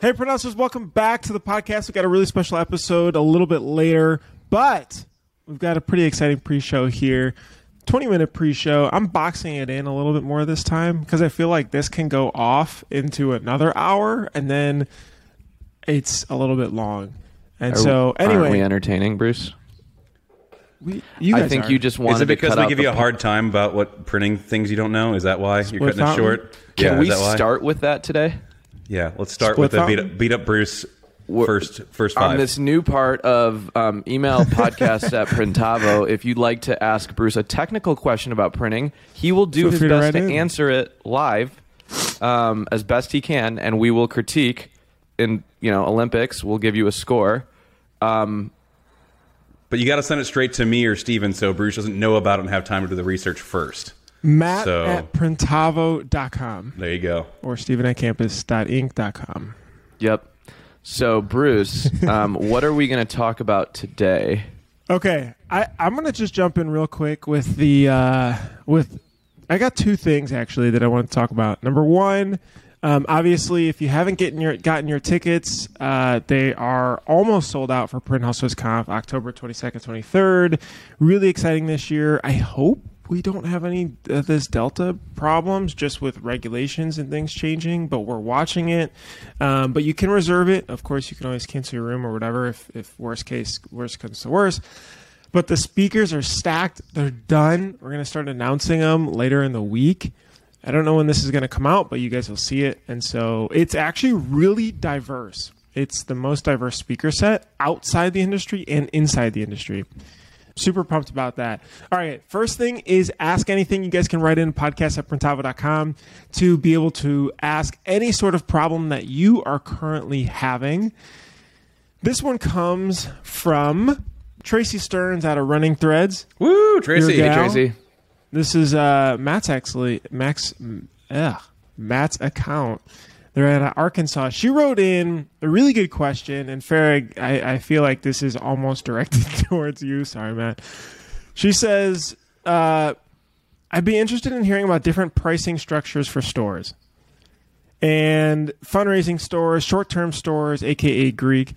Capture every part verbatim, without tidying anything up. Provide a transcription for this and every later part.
Hey, Pronouncers, welcome back to the podcast. We've got a really special episode a little bit later, but we've got a pretty exciting pre-show here. twenty-minute pre-show. I'm boxing it in a little bit more this time because I feel like this can go off into another hour, and then it's a little bit long. And are, so, anyway. Aren't we entertaining, Bruce? We, you guys I think are. You just wanted Is it because to we give you a hard time about what printing things you don't know? Is that why Split you're cutting fountain? It short? Can yeah, we start with that today? Yeah, let's start Split with the beat up, beat up Bruce first, first five. On this new part of um, email podcast at Printavo, if you'd like to ask Bruce a technical question about printing, he will do Feel his best to, to answer it live um, as best he can, and we will critique in you know Olympics. We'll give you a score. Um, but you got to send it straight to me or Steven so Bruce doesn't know about it and have time to do the research first. Matt so, at printavo dot com. There you go. Or Steven at campus dot inc dot com. Yep. So, Bruce, um, what are we going to talk about today? Okay. I, I'm going to just jump in real quick with the... Uh, with I got two things, actually, that I want to talk about. Number one, um, obviously, if you haven't gotten your, gotten your tickets, uh, they are almost sold out for Print Hustlers Conf, October twenty-second, twenty-third. Really exciting this year. I hope we don't have any of this Delta problems just with regulations and things changing, but we're watching it. Um, but you can reserve it. Of course, you can always cancel your room or whatever if, if worst case, worst comes to worst. But the speakers are stacked. They're done. We're going to start announcing them later in the week. I don't know when this is going to come out, but you guys will see it. And so it's actually really diverse. It's the most diverse speaker set outside the industry and inside the industry. Super pumped about that. All right. First thing is ask anything. You guys can write in podcast at printavo dot com to be able to ask any sort of problem that you are currently having. This one comes from Tracy Stearns out of Running Threads. Woo, Tracy. Hey, Tracy. This is uh, Matt's actually, Max, ugh, Matt's account. They're out of Arkansas. She wrote in a really good question, and Farrag, I, I feel like this is almost directed towards you. Sorry, Matt. She says, uh, I'd be interested in hearing about different pricing structures for stores and fundraising stores, short-term stores, a k a. Greek.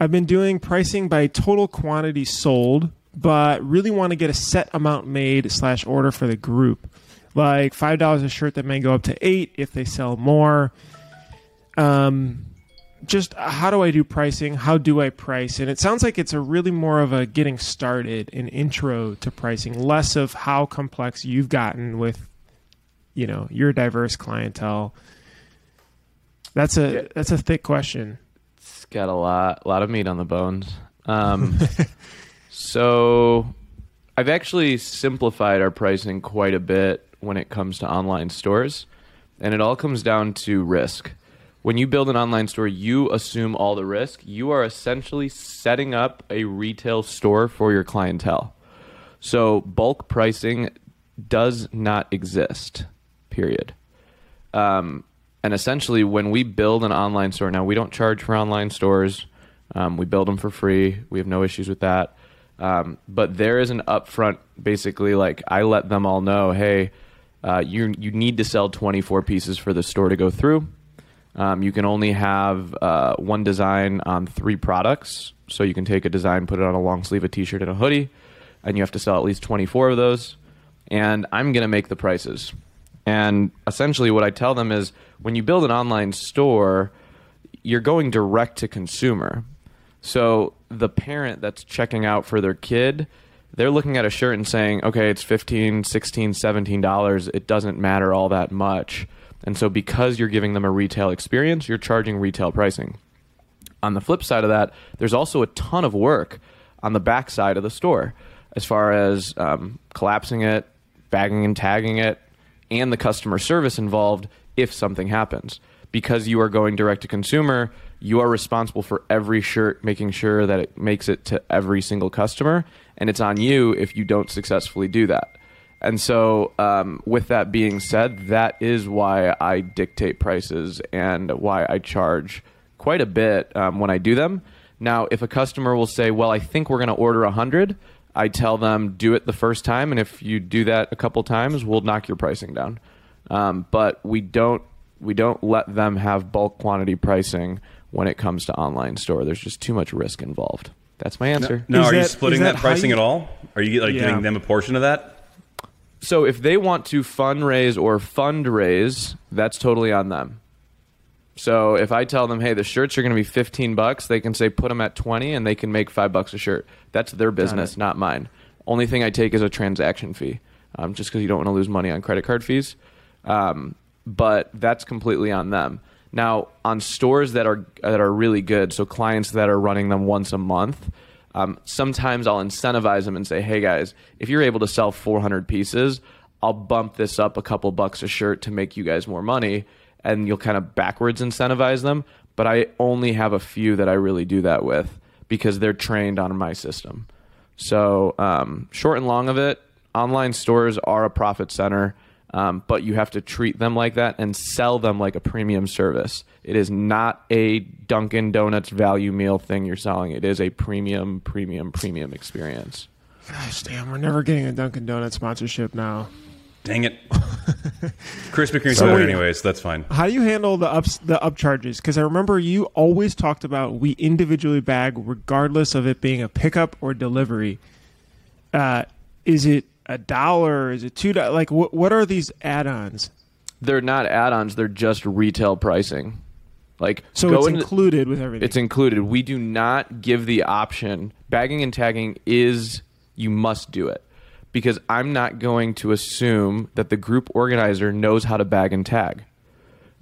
I've been doing pricing by total quantity sold, but really want to get a set amount made slash order for the group, like five dollars a shirt that may go up to eight dollars if they sell more. Um, just how do I do pricing? How do I price? And it sounds like it's a really more of a getting started, an intro to pricing, less of how complex you've gotten with, you know, your diverse clientele. That's a yeah. that's a thick question. It's got a lot, a lot of meat on the bones. Um, so I've actually simplified our pricing quite a bit when it comes to online stores, and it all comes down to risk. When you build an online store, you assume all the risk. You are essentially setting up a retail store for your clientele. So bulk pricing does not exist, period. Um, and essentially, when we build an online store, now we don't charge for online stores. Um, we build them for free. We have no issues with that. Um, but there is an upfront, basically, like I let them all know, hey, uh, you you need to sell twenty-four pieces for the store to go through. Um, you can only have uh, one design on three products. So you can take a design, put it on a long sleeve, a t-shirt, and a hoodie, and you have to sell at least twenty-four of those. And I'm going to make the prices. And essentially what I tell them is when you build an online store, you're going direct to consumer. So the parent that's checking out for their kid, they're looking at a shirt and saying, okay, it's fifteen dollars, sixteen dollars, seventeen dollars. It doesn't matter all that much. And so because you're giving them a retail experience, you're charging retail pricing. On the flip side of that, there's also a ton of work on the back side of the store as far as um, collapsing it, bagging and tagging it, and the customer service involved if something happens. Because you are going direct to consumer, you are responsible for every shirt, making sure that it makes it to every single customer, and it's on you if you don't successfully do that. And so um, with that being said, that is why I dictate prices and why I charge quite a bit um, when I do them. Now, if a customer will say, well, I think we're going to order one hundred, I tell them do it the first time. And if you do that a couple times, we'll knock your pricing down. Um, but we don't we don't let them have bulk quantity pricing when it comes to online store. There's just too much risk involved. That's my answer. Now, now are that, you splitting that, that pricing you, at all? Are you like yeah. giving them a portion of that? So if they want to fundraise or fundraise, that's totally on them. So if I tell them, hey, the shirts are going to be fifteen bucks, they can say put them at twenty and they can make five bucks a shirt. That's their business, not mine. Only thing I take is a transaction fee, um, just because you don't want to lose money on credit card fees. Um, but that's completely on them. Now, on stores that are that are really good, so clients that are running them once a month, um, sometimes I'll incentivize them and say, hey guys, if you're able to sell four hundred pieces, I'll bump this up a couple bucks a shirt to make you guys more money, and you'll kind of backwards incentivize them. But I only have a few that I really do that with because they're trained on my system. So um, short and long of it, online stores are a profit center. Um, but you have to treat them like that and sell them like a premium service. It is not a Dunkin' Donuts value meal thing you're selling. It is a premium, premium, premium experience. Gosh, damn, we're never getting a Dunkin' Donuts sponsorship now. Dang it. Krispy Kreme's better anyway, so that's fine. How do you handle the ups, the upcharges? Because I remember you always talked about we individually bag regardless of it being a pickup or delivery. Uh, is it a dollar? Is it two? Like, what? What are these add-ons? They're not add-ons. They're just retail pricing. Like, so it's included with everything. It's included. We do not give the option. Bagging and tagging is you must do it because I'm not going to assume that the group organizer knows how to bag and tag.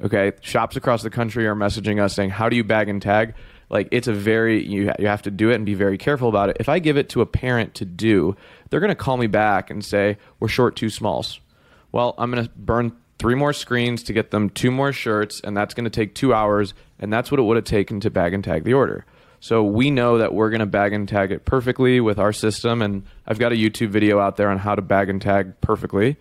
Okay, shops across the country are messaging us saying, "How do you bag and tag?" Like, it's a very, you you have to do it and be very careful about it. If I give it to a parent to do, they're going to call me back and say, we're short two smalls. Well, I'm going to burn three more screens to get them two more shirts, and that's going to take two hours, and that's what it would have taken to bag and tag the order. So we know that we're going to bag and tag it perfectly with our system, and I've got a YouTube video out there on how to bag and tag perfectly.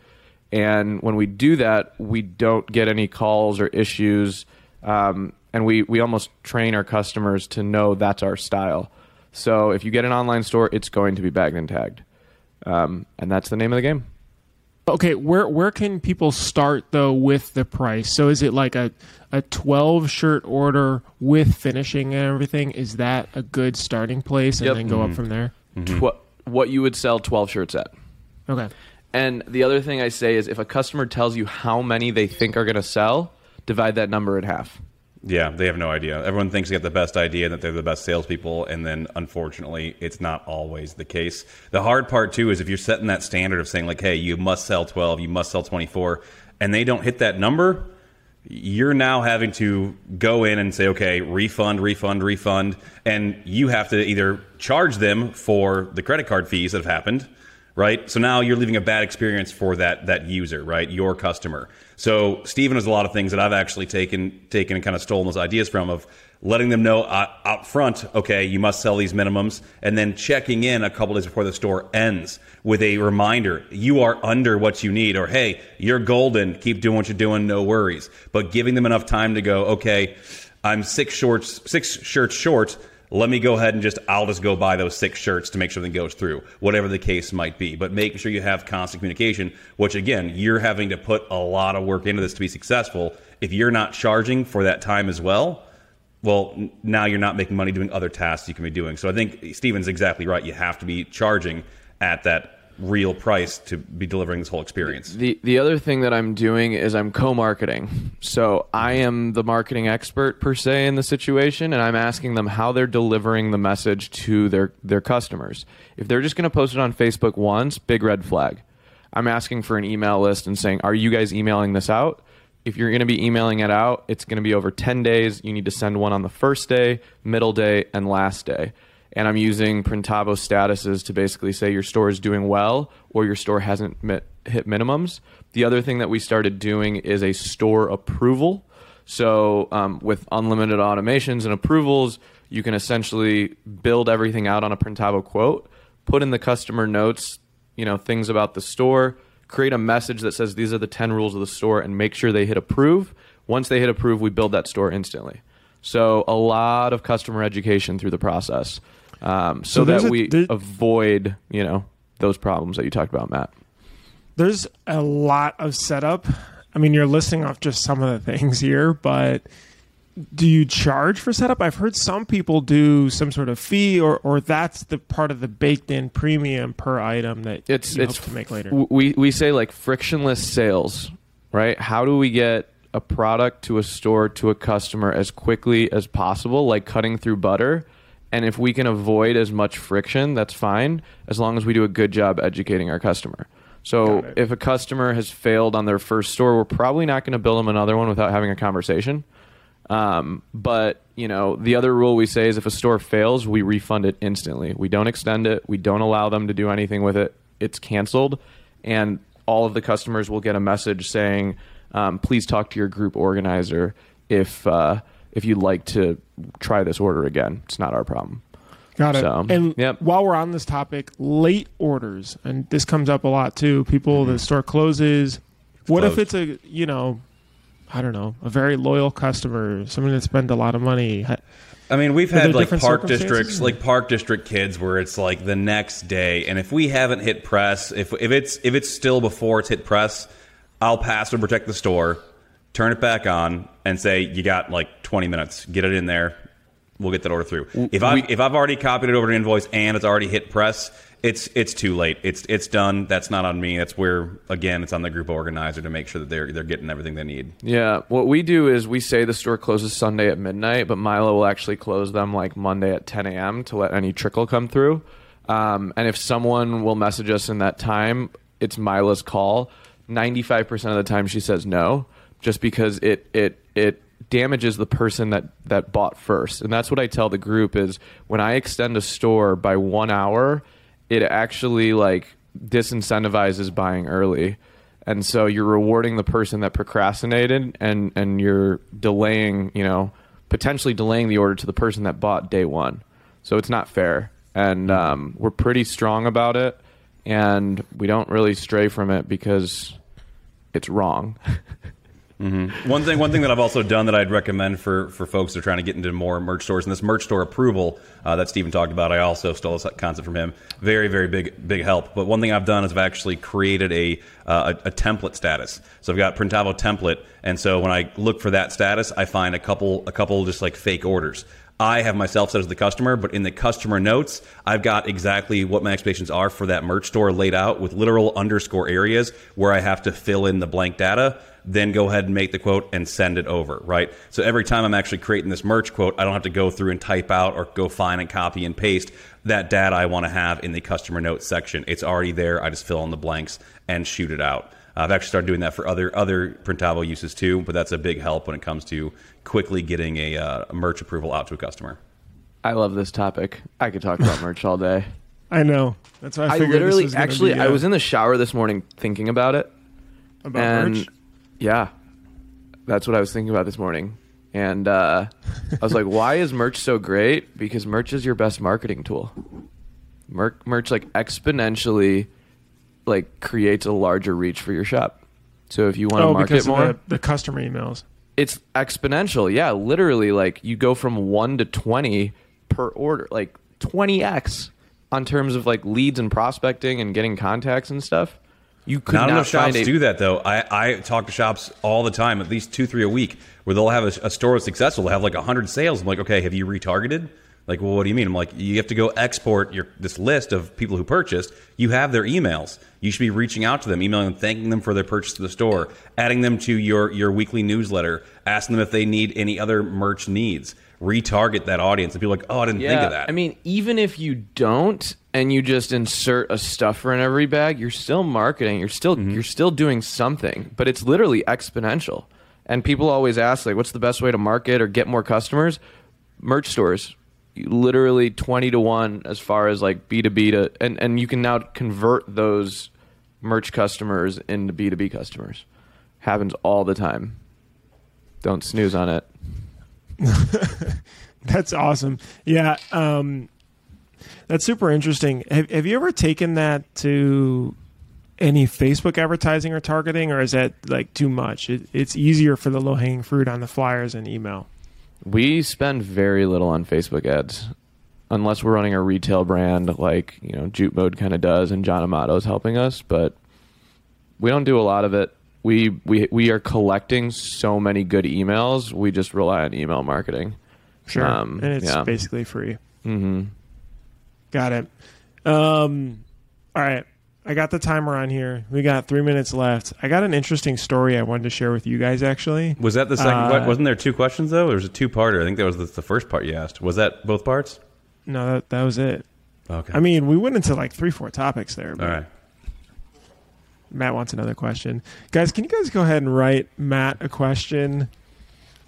And when we do that, we don't get any calls or issues. Um, and we, we almost train our customers to know that's our style. So if you get an online store, it's going to be bagged and tagged. Um, and that's the name of the game. Okay, where where can people start, though, with the price? So is it like a, a twelve-shirt order with finishing and everything? Is that a good starting place and yep. then go mm-hmm. up from there? Mm-hmm. Tw- what you would sell twelve shirts at. Okay. And the other thing I say is if a customer tells you how many they think are going to sell, divide that number in half. Yeah, they have no idea. Everyone thinks they got the best idea, that they're the best salespeople, and then, unfortunately, it's not always the case. The hard part, too, is if you're setting that standard of saying, like, hey, you must sell twelve, you must sell twenty-four, and they don't hit that number, you're now having to go in and say, okay, refund, refund, refund, and you have to either charge them for the credit card fees that have happened, right? So now you're leaving a bad experience for that that user, right? Your customer. So Steven has a lot of things that I've actually taken taken and kind of stolen those ideas from, of letting them know uh, up front, okay, you must sell these minimums, and then checking in a couple days before the store ends with a reminder, you are under what you need, or hey, you're golden, keep doing what you're doing, no worries. But giving them enough time to go, okay, I'm six shorts, six shirts short, let me go ahead and just, I'll just go buy those six shirts to make sure that goes through, whatever the case might be. But making sure you have constant communication, which again, you're having to put a lot of work into this to be successful. If you're not charging for that time as well, well, now you're not making money doing other tasks you can be doing. So I think Steven's exactly right. You have to be charging at that real price to be delivering this whole experience. The the other thing that I'm doing is I'm co-marketing. So I am the marketing expert per se in the situation, and I'm asking them how they're delivering the message to their, their customers. If they're just going to post it on Facebook once, big red flag. I'm asking for an email list and saying, are you guys emailing this out? If you're going to be emailing it out, it's going to be over ten days. You need to send one on the first day, middle day, and last day. And I'm using Printavo statuses to basically say your store is doing well or your store hasn't mit- hit minimums. The other thing that we started doing is a store approval. So um, with unlimited automations and approvals, you can essentially build everything out on a Printavo quote, put in the customer notes, you know, things about the store, create a message that says these are the ten rules of the store, and make sure they hit approve. Once they hit approve, we build that store instantly. So a lot of customer education through the process. Um, so, so that a, we avoid, you know, those problems that you talked about, Matt. There's a lot of setup. I mean, you're listing off just some of the things here, but do you charge for setup? I've heard some people do some sort of fee, or, or that's the part of the baked-in premium per item that it's, you it's, hope to make later. We we say like frictionless sales, right? How do we get a product to a store to a customer as quickly as possible, like cutting through butter? And if we can avoid as much friction, that's fine, as long as we do a good job educating our customer. So if a customer has failed on their first store, we're probably not going to build them another one without having a conversation. Um, but, you know, the other rule we say is if a store fails, we refund it instantly. We don't extend it. We don't allow them to do anything with it. It's canceled. And all of the customers will get a message saying, um, please talk to your group organizer if uh, if you'd like to try this order again. It's not our problem. Got it. So, and yep. While we're on this topic, late orders, and this comes up a lot too. People, mm-hmm. the store closes. What Closed. if it's a, you know, I don't know, a very loyal customer, someone that spent a lot of money. I mean, we've Are had like park districts, like park district kids where it's like the next day. And if we haven't hit press, if if it's if it's still before it's hit press, I'll pass and protect the store, turn it back on and say, you got like twenty minutes, get it in there. We'll get that order through. If I if I've already copied it over an invoice and it's already hit press, it's it's too late. It's it's done. That's not on me. That's where again it's on the group organizer to make sure that they're they're getting everything they need. Yeah, what we do is we say the store closes Sunday at midnight, but Milo will actually close them like Monday at ten a.m. to let any trickle come through. Um, and if someone will message us in that time, it's Milo's call. Ninety-five percent of the time she says no, just because it it it. damages the person that that bought first. And that's what I tell the group is when I extend a store by one hour, it actually like disincentivizes buying early, and so you're rewarding the person that procrastinated, and and you're delaying, you know, potentially delaying the order to the person that bought day one. So it's not fair, and um we're pretty strong about it, and we don't really stray from it because it's wrong. Mm-hmm. One thing, one thing that I've also done that I'd recommend for, for folks that are trying to get into more merch stores, and this merch store approval uh, that Steven talked about, I also stole this concept from him. Very, very big, big help. But one thing I've done is I've actually created a uh, a, a template status. So I've got Printavo template, and so when I look for that status, I find a couple, a couple just like fake orders. I have myself set as the customer, but in the customer notes, I've got exactly what my expectations are for that merch store laid out with literal underscore areas where I have to fill in the blank data, then go ahead and make the quote and send it over, right? So every time I'm actually creating this merch quote, I don't have to go through and type out or go find and copy and paste that data I want to have in the customer notes section. It's already there. I just fill in the blanks and shoot it out. I've actually started doing that for other other Printavo uses too, but that's a big help when it comes to quickly getting a uh, merch approval out to a customer. I love this topic. I could talk about merch all day. I know. That's why I figured I literally, this was actually, be, uh, I was in the shower this morning thinking about it. About and, merch? Yeah. That's what I was thinking about this morning. And uh, I was like, why is merch so great? Because merch is your best marketing tool. Mer- merch like exponentially... like creates a larger reach for your shop. So if you want to oh, market more, the, the customer emails, it's exponential. Yeah, literally, like you go from one to twenty per order, like twenty x on terms of like leads and prospecting and getting contacts and stuff. You could not, not enough shops a- do that though. I, I talk to shops all the time, at least two, three a week, where they'll have a, a store that's successful. They'll have like a hundred sales. I'm like, okay, have you retargeted? Like, well, what do you mean? I'm like, you have to go export your this list of people who purchased. You have their emails. You should be reaching out to them, emailing them, thanking them for their purchase of the store, adding them to your, your weekly newsletter, asking them if they need any other merch needs. Retarget that audience. And people are like, oh, I didn't yeah, think of that. I mean, even if you don't and you just insert a stuffer in every bag, you're still marketing. You're still mm-hmm. you're still doing something. But it's literally exponential. And people always ask, like, what's the best way to market or get more customers? Merch stores. Literally twenty to one as far as like B to B to, and, and you can now convert those merch customers into B to B customers. Happens all the time. Don't snooze on it. That's awesome. Yeah. Um, that's super interesting. Have, have you ever taken that to any Facebook advertising or targeting, or is that like too much? It, it's easier for the low hanging fruit on the flyers and email. We spend very little on Facebook ads unless we're running a retail brand like, you know, Jute Mode kind of does and John Amato is helping us, but we don't do a lot of it. we we we are collecting so many good emails. We just rely on email marketing. Sure, um, and it's yeah. basically free. Mm-hmm. Got it. Um, all right. I got the timer on here. We got three minutes left. I got an interesting story I wanted to share with you guys, actually. Was that the second uh, question? Wasn't there two questions, though? Or was it a two-parter? I think that was the, the first part you asked. Was that both parts? No, that, that was it. Okay. I mean, we went into like three, four topics there. But all right. Matt wants another question. Guys, can you guys go ahead and write Matt a question?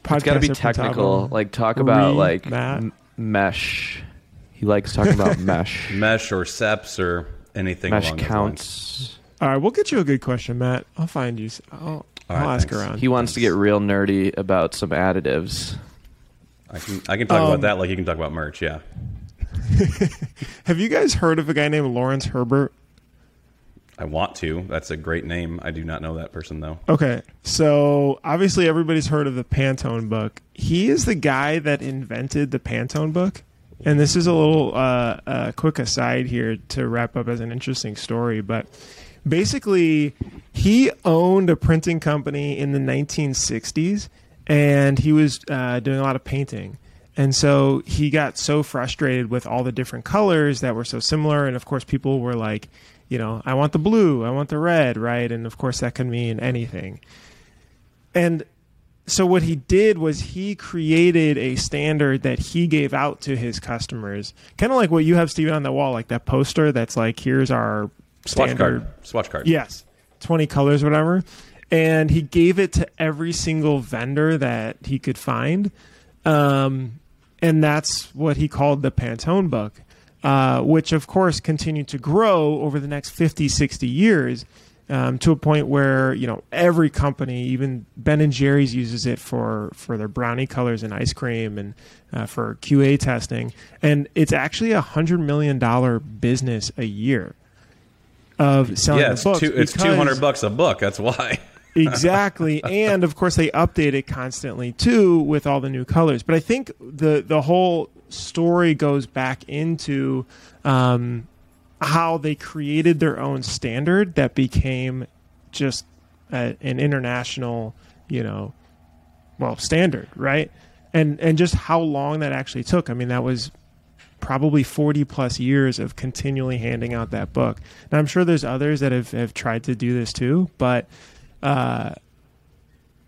Podcast it's got to be technical. Printavo. Like, talk about, Re- like, m- mesh. He likes talking about mesh. Mesh or seps or... anything mesh along counts. All right, we'll get you a good question, Matt. I'll find you. I'll, I'll right, ask thanks. around. He wants thanks. to get real nerdy about some additives. I can I can talk um, about that like you can talk about merch. Yeah. Have you guys heard of a guy named Lawrence Herbert? I want to. That's a great name. I do not know that person though. Okay, so obviously everybody's heard of the Pantone book. He is the guy that invented the Pantone book. And this is a little uh, uh, quick aside here to wrap up as an interesting story. But basically, he owned a printing company in the nineteen sixties, and he was uh, doing a lot of painting. And so he got so frustrated with all the different colors that were so similar. And, of course, people were like, you know, I want the blue, I want the red, right? And, of course, that can mean anything. And... so what he did was he created a standard that he gave out to his customers. Kind of like what you have, Steven, on the wall, like that poster that's like, here's our swatch standard. card. Swatch card. Yes. twenty colors, whatever. And he gave it to every single vendor that he could find. Um, and that's what he called the Pantone book, uh, which, of course, continued to grow over the next fifty, sixty years. Um, to a point where, you know, every company, even Ben and Jerry's uses it for, for their brownie colors and ice cream and uh, for Q A testing. And it's actually a one hundred million dollars business a year of selling yeah, the books. Two, it's two hundred bucks a book. That's why. Exactly. And, of course, they update it constantly, too, with all the new colors. But I think the, the whole story goes back into... Um, how they created their own standard that became just a, an international, you know, well, standard, right? And and just how long that actually took. I mean, that was probably forty plus years of continually handing out that book. Now, I'm sure there's others that have, have tried to do this too, but uh,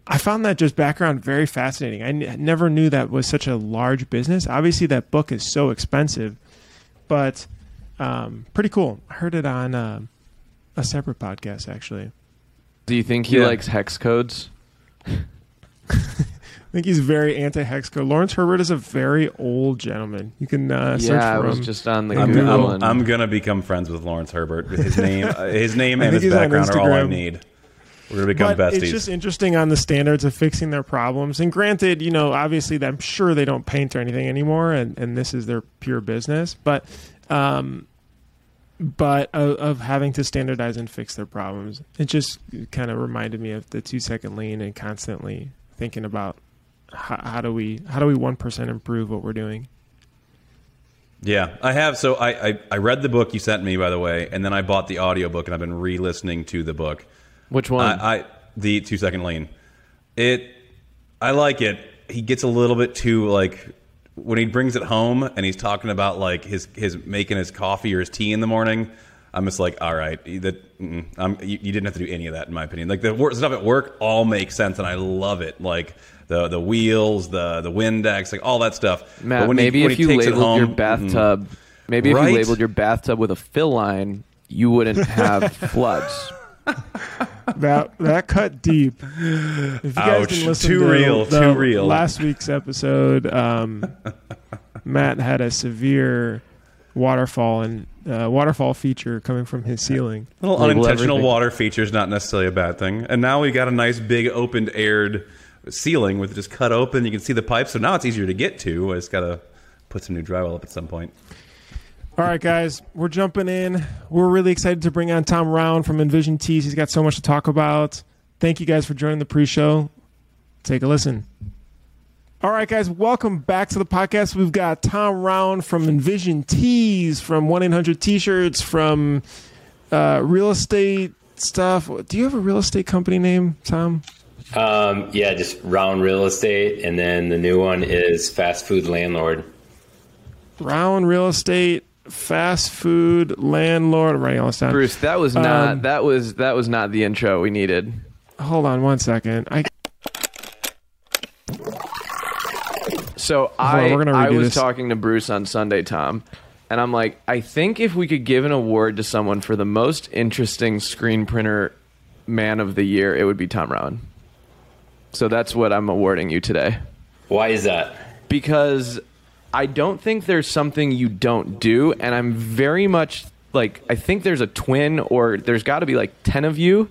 I found that just background very fascinating. I n- never knew that was such a large business. Obviously, that book is so expensive, but... Um, pretty cool. I heard it on uh, a separate podcast, actually. Do you think he yeah. likes hex codes? I think he's very anti-hex code. Lawrence Herbert is a very old gentleman. You can uh, search yeah, for him. Yeah, I was just on the I'm, Google. I'm, I'm going to become friends with Lawrence Herbert. His name uh, his name and his background are all I need. We're going to become but besties. It's just interesting on the standards of fixing their problems. And granted, you know, obviously, I'm sure they don't paint or anything anymore, and, and this is their pure business. But... Um, but of, of having to standardize and fix their problems. It just kind of reminded me of the two-second lean and constantly thinking about how, how do we how do we one percent improve what we're doing. Yeah, I have. So I, I, I read the book you sent me, by the way, and then I bought the audiobook, and I've been re-listening to the book. Which one? I, I the two-second lean. It I like it. He gets a little bit too, like... when he brings it home and he's talking about like his, his making his coffee or his tea in the morning, I'm just like, all right, that mm, I'm, you, you didn't have to do any of that in my opinion. Like the work, stuff at work all makes sense and I love it. Like the the wheels, the the Windex, like all that stuff. Matt, but when maybe he, when if he you takes labeled it home, your bathtub, mm, maybe if right? you labeled your bathtub with a fill line, you wouldn't have floods. That that cut deep. If you guys didn't listen too to real, the, too real. Last week's episode, um, Matt had a severe waterfall and uh, waterfall feature coming from his ceiling. A little Label unintentional everything. Water feature is not necessarily a bad thing. And now we got a nice big opened aired ceiling with just cut open. You can see the pipe, so now it's easier to get to. I just gotta put some new drywall up at some point. All right, guys, we're jumping in. We're really excited to bring on Tom Rauen from Envision Tees. He's got so much to talk about. Thank you guys for joining the pre-show. Take a listen. All right, guys, welcome back to the podcast. We've got Tom Rauen from Envision Tees, from one eight hundred T-shirts, from uh, real estate stuff. Do you have a real estate company name, Tom? Um, yeah, just Round Real Estate. And then the new one is Fast Food Landlord. Round Real Estate, Fast Food Landlord. I'm writing all this down. Bruce, that was not um, that was that was not the intro we needed. Hold on one second. I So I, on, I was this. talking to Bruce on Sunday, Tom, and I'm like, I think if we could give an award to someone for the most interesting screen printer man of the year, it would be Tom Rauen. So that's what I'm awarding you today. Why is that? Because I don't think there's something you don't do, and I'm very much like, I think there's a twin, or there's got to be like ten of you,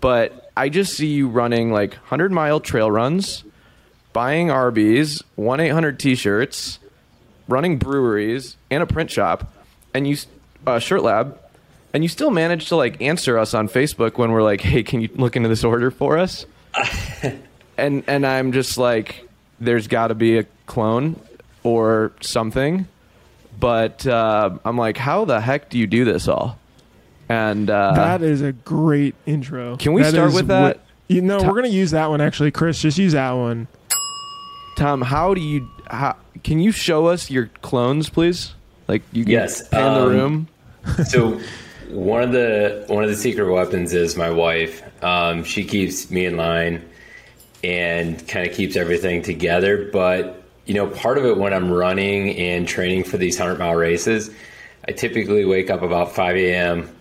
but I just see you running like hundred mile trail runs, buying Arby's, one eight hundred T-shirts, running breweries, and a print shop, and you uh, Shirt Lab, and you still manage to like answer us on Facebook when we're like, "Hey, can you look into this order for us?" and and I'm just like, "There's got to be a clone or something," but uh, I'm like, "How the heck do you do this all?" And uh, that is a great intro. Can we that start with that? What, you know, Tom, we're gonna use that one actually, Chris. Just use that one. Tom, how do you? How, can you show us your clones, please? Like you can yes, pan um, the room. So one of the one of the secret weapons is my wife. Um, she keeps me in line and kind of keeps everything together. But you know, part of it when I'm running and training for these hundred mile races, I typically wake up about five a m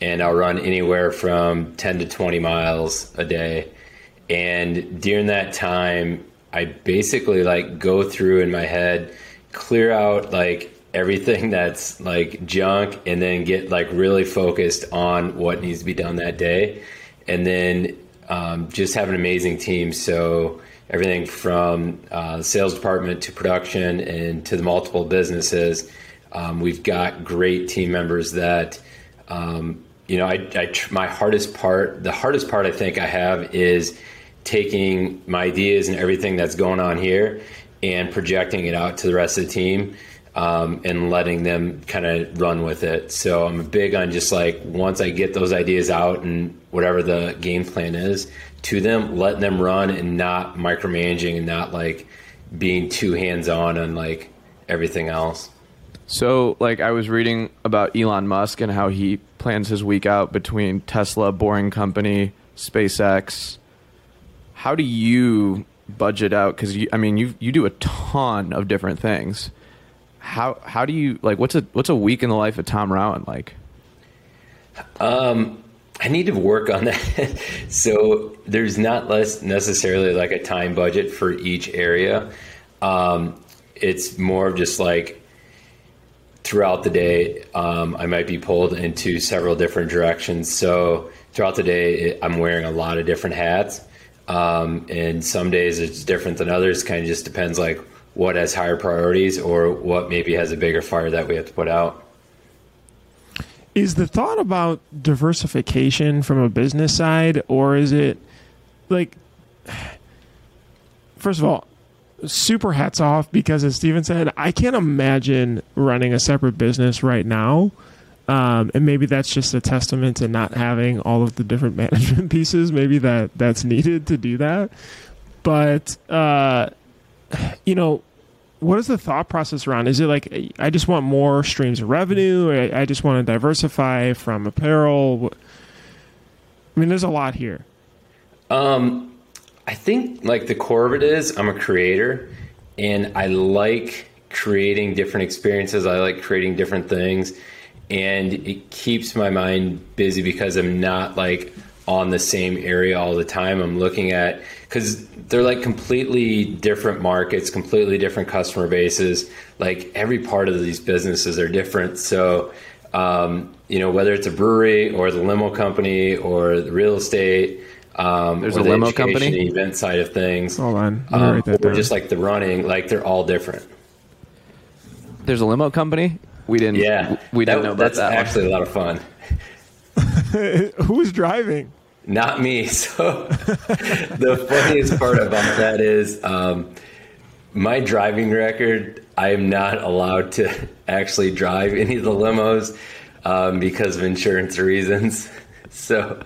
and I'll run anywhere from ten to twenty miles a day. And during that time, I basically like go through in my head, clear out like everything that's like junk, and then get like really focused on what needs to be done that day. And then um, just have an amazing team. So everything from uh, the sales department to production and to the multiple businesses, um, we've got great team members that, um, you know, I, I my hardest part, the hardest part I think I have is taking my ideas and everything that's going on here and projecting it out to the rest of the team, um, and letting them kind of run with it. So I'm big on just like, once I get those ideas out and whatever the game plan is to them, letting them run and not micromanaging and not like being too hands-on on like everything else. So like I was reading about Elon Musk and how he plans his week out between Tesla, Boring Company, SpaceX. How do you budget out? Because I mean, you you do a ton of different things. How how do you like? What's a what's a week in the life of Tom Rauen like? Um, I need to work on that. So there's not less necessarily like a time budget for each area. Um, it's more of just like throughout the day, um, I might be pulled into several different directions. So throughout the day, I'm wearing a lot of different hats. Um, and some days it's different than others. Kind of just depends like what has higher priorities or what maybe has a bigger fire that we have to put out. Is the thought about diversification from a business side, or is it like, first of all, super hats off, because as Steven said, I can't imagine running a separate business right now. Um, and maybe that's just a testament to not having all of the different management pieces. Maybe that that's needed to do that. But, uh, you know, what is the thought process around? Is it like, I just want more streams of revenue? Or I just want to diversify from apparel? I mean, there's a lot here. Um, I think like the core of it is I'm a creator and I like creating different experiences. I like creating different things. And it keeps my mind busy because I'm not like on the same area all the time. I'm looking at, because they're like completely different markets, completely different customer bases. Like every part of these businesses are different. So, um, you know, whether it's a brewery or the limo company or the real estate, um, there's or a the limo company, the event side of things, hold on, um, or down. Just like the running, like they're all different. There's a limo company. We didn't. Yeah, we didn't that, know about that's that. That's actually one. A lot of fun. Who's driving? Not me. So the funniest part about that is um, my driving record. I am not allowed to actually drive any of the limos um, because of insurance reasons. So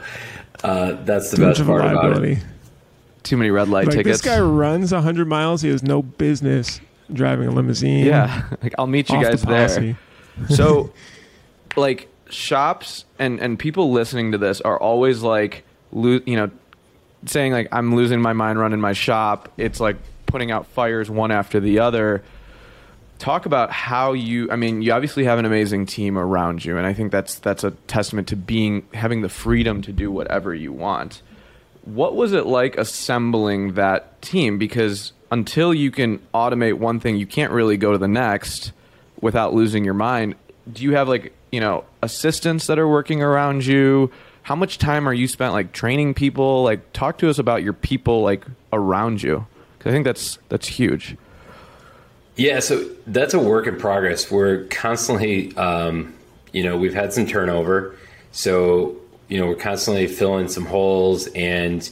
uh, that's the best part about it. Too many red light like, tickets. This guy runs one hundred miles. He has no business driving a limousine. Yeah. Like, I'll meet you guys there. So, like, shops and, and people listening to this are always, like, lo- you know, saying, like, I'm losing my mind running my shop. It's, like, putting out fires one after the other. Talk about how you, I mean, you obviously have an amazing team around you, and I think that's that's a testament to being having the freedom to do whatever you want. What was it like assembling that team? Because until you can automate one thing, you can't really go to the next without losing your mind. Do you have, like, you know, assistants that are working around you? How much time are you spent, like, training people? Like, talk to us about your people, like, around you, because I think that's that's huge. Yeah, so that's a work in progress. We're constantly, um, you know, we've had some turnover. So, you know, we're constantly filling some holes and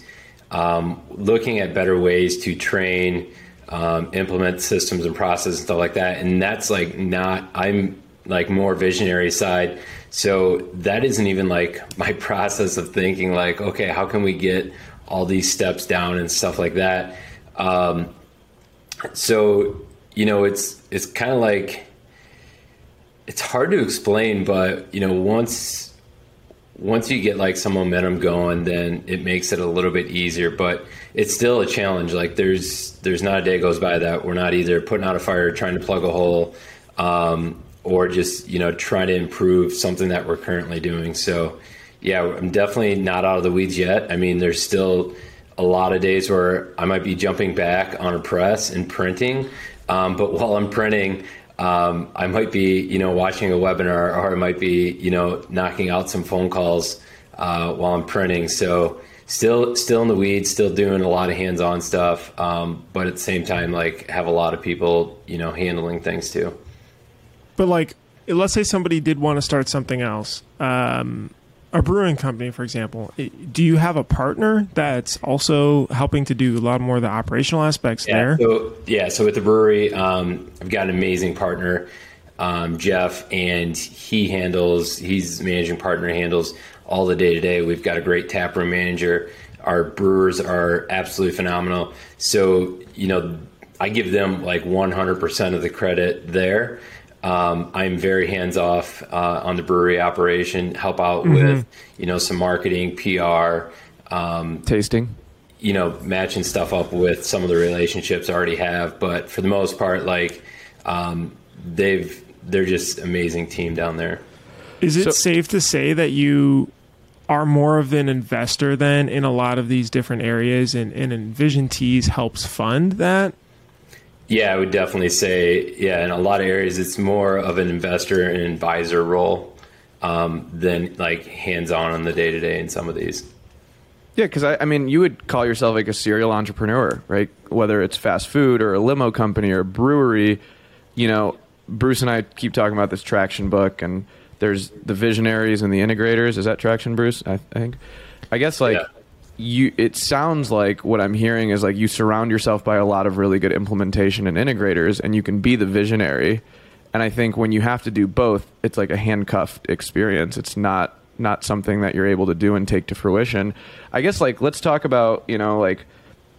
um, looking at better ways to train, um, implement systems and process and stuff like that. And that's like not, I'm like more visionary side. So that isn't even like my process of thinking like, okay, how can we get all these steps down and stuff like that? Um, so... You know, it's it's kind of like, it's hard to explain, but, you know, once once you get like some momentum going, then it makes it a little bit easier, but it's still a challenge. Like there's there's not a day goes by that we're not either putting out a fire, trying to plug a hole, um, or just, you know, trying to improve something that we're currently doing. So yeah, I'm definitely not out of the weeds yet. I mean, there's still a lot of days where I might be jumping back on a press and printing. Um, but while I'm printing, um, I might be, you know, watching a webinar, or I might be, you know, knocking out some phone calls uh, while I'm printing. So still, still in the weeds, still doing a lot of hands-on stuff. Um, but at the same time, like, have a lot of people, you know, handling things too. But like, let's say somebody did want to start something else, um, a brewing company, for example. Do you have a partner that's also helping to do a lot more of the operational aspects yeah, there? So, yeah. So with the brewery, um, I've got an amazing partner, um, Jeff, and he handles, he's managing partner, handles all the day to day. We've got a great taproom manager. Our brewers are absolutely phenomenal. So, you know, I give them like one hundred percent of the credit there. Um, I'm very hands-off uh, on the brewery operation, help out mm-hmm. with, you know, some marketing, P R. Um, Tasting. You know, matching stuff up with some of the relationships I already have. But for the most part, like, um, they've, they're just amazing team down there. Is it so, safe to say that you are more of an investor then in a lot of these different areas, and, and Envision Tees helps fund that? Yeah, I would definitely say, yeah, in a lot of areas, it's more of an investor and advisor role um, than like hands-on on the day-to-day in some of these. Yeah, because I, I mean, you would call yourself like a serial entrepreneur, right? Whether it's fast food or a limo company or a brewery, you know, Bruce and I keep talking about this Traction book, and there's the visionaries and the integrators. Is that Traction, Bruce? I, I think. I guess like... Yeah. You, it sounds like what I'm hearing is like you surround yourself by a lot of really good implementation and integrators, and you can be the visionary. And I think when you have to do both, it's like a handcuffed experience. It's not not something that you're able to do and take to fruition. I guess like let's talk about, you know, like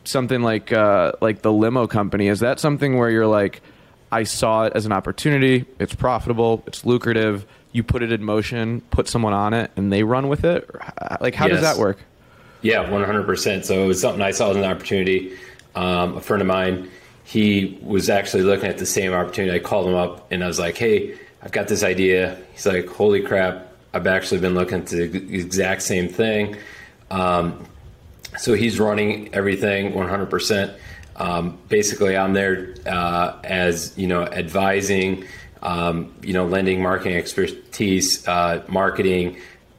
something like uh, like the limo company. Is that something where you're like, I saw it as an opportunity, it's profitable, it's lucrative, you put it in motion, put someone on it, and they run with it? Like how yes. does that work? Yeah, one hundred percent. So it was something I saw as an opportunity. Um, a friend of mine, he was actually looking at the same opportunity. I called him up and I was like, hey, I've got this idea. He's like, holy crap, I've actually been looking at the exact same thing. Um, so he's running everything one hundred percent. Um, basically, I'm there uh, as, you know, advising, um, you know, lending marketing expertise, uh, marketing,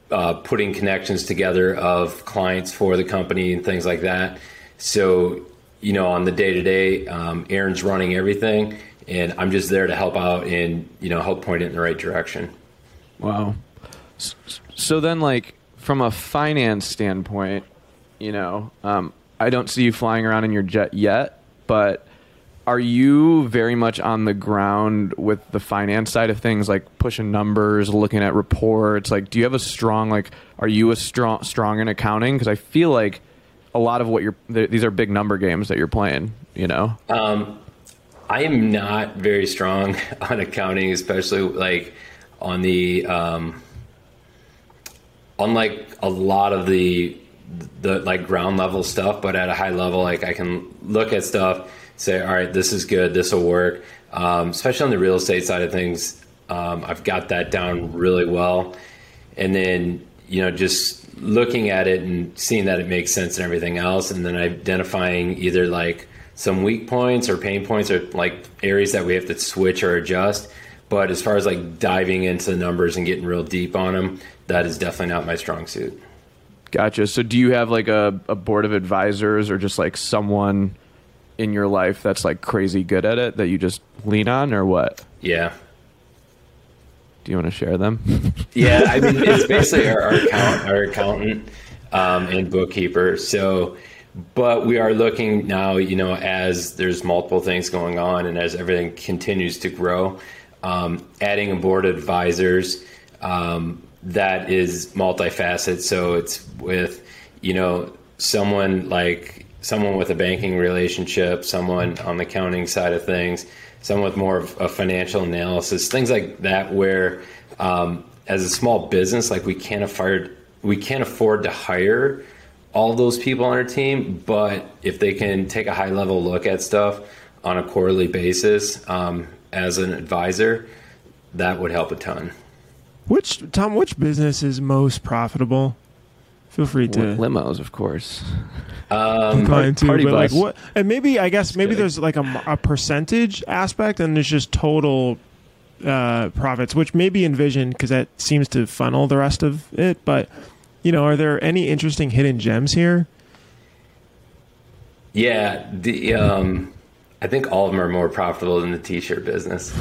Uh, putting connections together of clients for the company and things like that. So, you know, on the day to day, um, Aaron's running everything, and I'm just there to help out and, you know, help point it in the right direction. Wow. So then, like, from a finance standpoint, you know, um, I don't see you flying around in your jet yet, but Are you very much on the ground with the finance side of things, like pushing numbers, looking at reports? Like, do you have a strong, like, are you a strong, strong in accounting? Because I feel like a lot of what you're, th- these are big number games that you're playing, you know? Um, I am not very strong on accounting, especially like on the, um, unlike a lot of the, the like ground level stuff, but at a high level, like I can look at stuff, say, all right, this is good, this will work. Um, especially on the real estate side of things, um, I've got that down really well. And then, you know, just looking at it and seeing that it makes sense and everything else. And then identifying either like some weak points or pain points or like areas that we have to switch or adjust. But as far as like diving into the numbers and getting real deep on them, that is definitely not my strong suit. Gotcha. So do you have like a, a board of advisors or just like someone in your life that's like crazy good at it that you just lean on, or what? Yeah. Do you want to share them? Yeah. I mean, it's basically our, our, account, our accountant um, and bookkeeper. So, but we are looking now, you know, as there's multiple things going on and as everything continues to grow, um, adding a board of advisors um, that is multifaceted. So it's with, you know, someone like someone with a banking relationship, someone on the accounting side of things, someone with more of a financial analysis, things like that, where um, as a small business, like we can't afford, we can't afford to hire all those people on our team. But if they can take a high level look at stuff on a quarterly basis um, as an advisor, that would help a ton. Which, Tom, which business is most profitable? Feel free to with limos, of course. Um, party too, party but bus. Like what? And maybe I guess maybe there's like a, a percentage aspect, and there's just total uh, profits, which maybe Envision, because that seems to funnel the rest of it. But you know, are there any interesting hidden gems here? Yeah, the um, I think all of them are more profitable than the t-shirt business.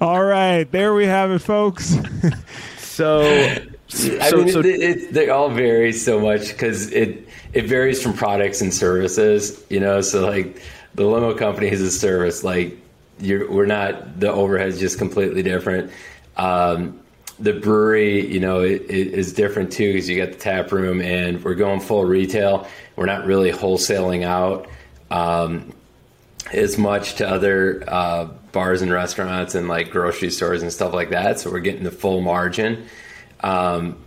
All right, there we have it, folks. So. So, I mean, so, it, it, they all vary so much because it it varies from products and services, you know. So like the limo company is a service, like you're we're not the overhead is just completely different. Um, the brewery, you know, it, it is different too because you got the tap room and we're going full retail. We're not really wholesaling out um, as much to other uh, bars and restaurants and like grocery stores and stuff like that. So we're getting the full margin. Um,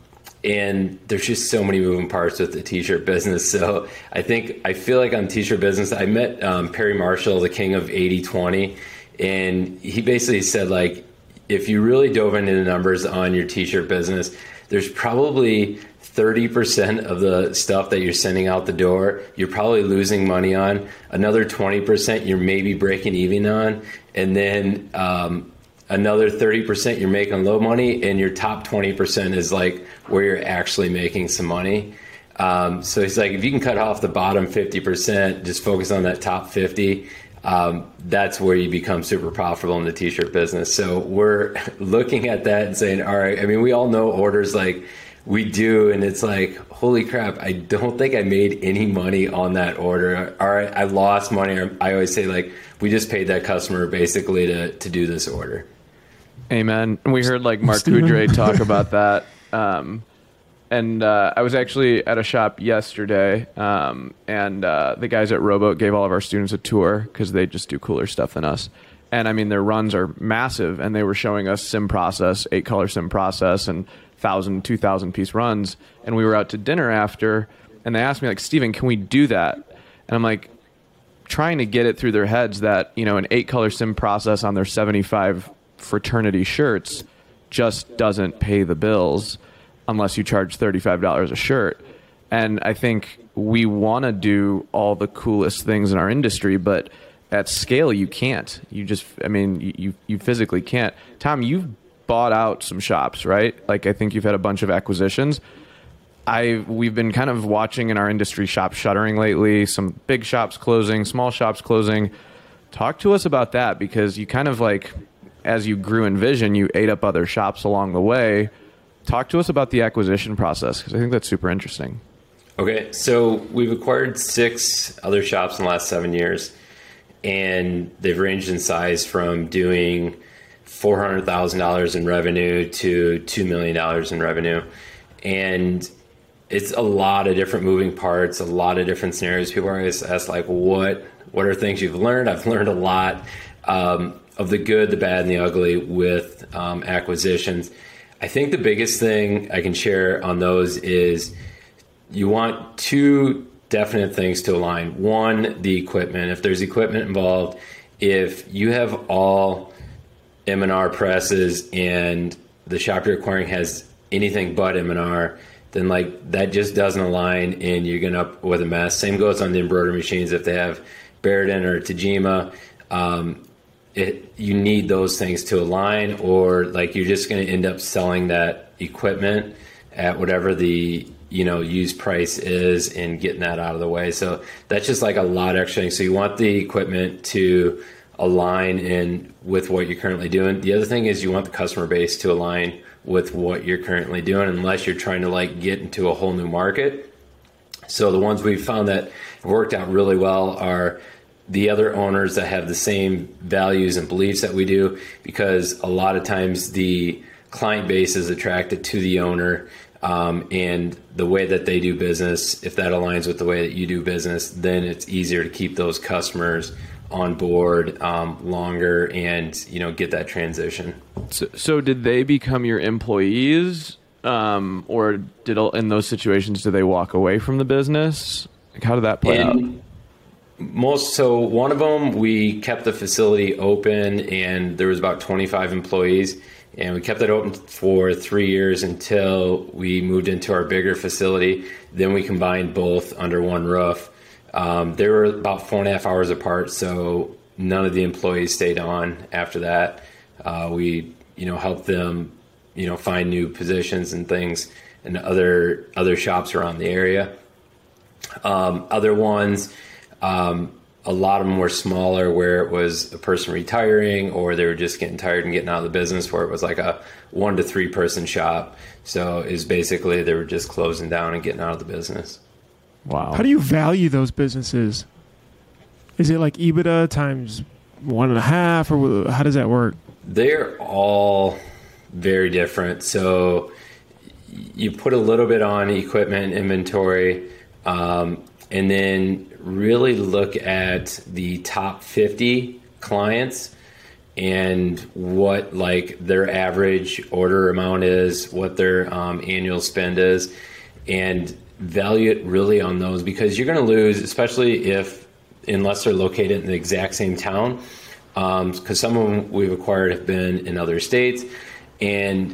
and there's just so many moving parts with the t-shirt business. So I think, I feel like on t-shirt business, I met, um, Perry Marshall, the king of eighty twenty. And he basically said, like, if you really dove into the numbers on your t-shirt business, there's probably thirty percent of the stuff that you're sending out the door, you're probably losing money on. Another twenty percent you're maybe breaking even on. And then, um, another thirty percent you're making low money, and your top twenty percent is like where you're actually making some money. Um, so he's like, if you can cut off the bottom fifty percent, just focus on that top fifty, um, that's where you become super profitable in the t-shirt business. So we're looking at that and saying, all right, I mean, we all know orders like we do, and it's like, holy crap, I don't think I made any money on that order. All right, I lost money. I always say like, we just paid that customer basically to, to do this order. Amen. We heard like Mark Kudre talk about that. Um, and uh, I was actually at a shop yesterday, um, and uh, the guys at Robo gave all of our students a tour because they just do cooler stuff than us. And I mean, their runs are massive, and they were showing us sim process, eight color sim process, and thousand, two thousand piece runs. And we were out to dinner after, and they asked me like, Steven, can we do that? And I'm like, trying to get it through their heads that, you know, an eight color sim process on their seventy-five fraternity shirts just doesn't pay the bills unless you charge thirty-five dollars a shirt. And I think we want to do all the coolest things in our industry, but at scale, you can't. You just, I mean, you you physically can't. Tom, you've bought out some shops, right? Like, I think you've had a bunch of acquisitions. I we've been kind of watching in our industry shops shuttering lately, some big shops closing, small shops closing. Talk to us about that, because you kind of like, as you grew Envision, you ate up other shops along the way. Talk to us about the acquisition process, because I think that's super interesting. Okay, so we've acquired six other shops in the last seven years. and they've ranged in size from doing four hundred thousand dollars in revenue to two million dollars in revenue. And it's a lot of different moving parts, a lot of different scenarios. People always ask, like, what, what are things you've learned? I've learned a lot um, of the good, the bad, and the ugly with um, acquisitions. I think the biggest thing I can share on those is you want two definite things to align. One, the equipment. If there's equipment involved, if you have all M and R presses and the shop you're acquiring has anything but M and R, then like that just doesn't align and you're going up with a mess. Same goes on the embroidery machines. If they have Baradun or Tajima, um, it, you need those things to align, or like you're just going to end up selling that equipment at whatever the, you know, used price is and getting that out of the way. So that's just like a lot of extra things. So you want the equipment to align in with what you're currently doing. The other thing is you want the customer base to align with what you're currently doing, unless you're trying to like get into a whole new market. So the ones we've found that have worked out really well are the other owners that have the same values and beliefs that we do, because a lot of times the client base is attracted to the owner, um, and the way that they do business, if that aligns with the way that you do business, then it's easier to keep those customers on board um, longer and, you know, get that transition. So, so did they become your employees, um, or did in those situations, do they walk away from the business? Like, how did that play in, out? Most, so one of them, we kept the facility open and there was about twenty-five employees, and we kept it open for three years until we moved into our bigger facility. Then we combined both under one roof. Um, they were about four and a half hours apart, so none of the employees stayed on after that. Uh, we, you know, helped them, you know, find new positions and things in other other shops around the area. Um, other ones, um, a lot of them were smaller, where it was a person retiring, or they were just getting tired and getting out of the business, where it was like a one to three person shop. So it's basically they were just closing down and getting out of the business. Wow. How do you value those businesses? Is it like EBITDA times one and a half, or how does that work? They're all very different. So you put a little bit on equipment, inventory, um, and then really look at the top fifty clients and what like their average order amount is, what their um, annual spend is, and value it really on those, because you're going to lose, especially if, unless they're located in the exact same town, um, because some of them we've acquired have been in other states, and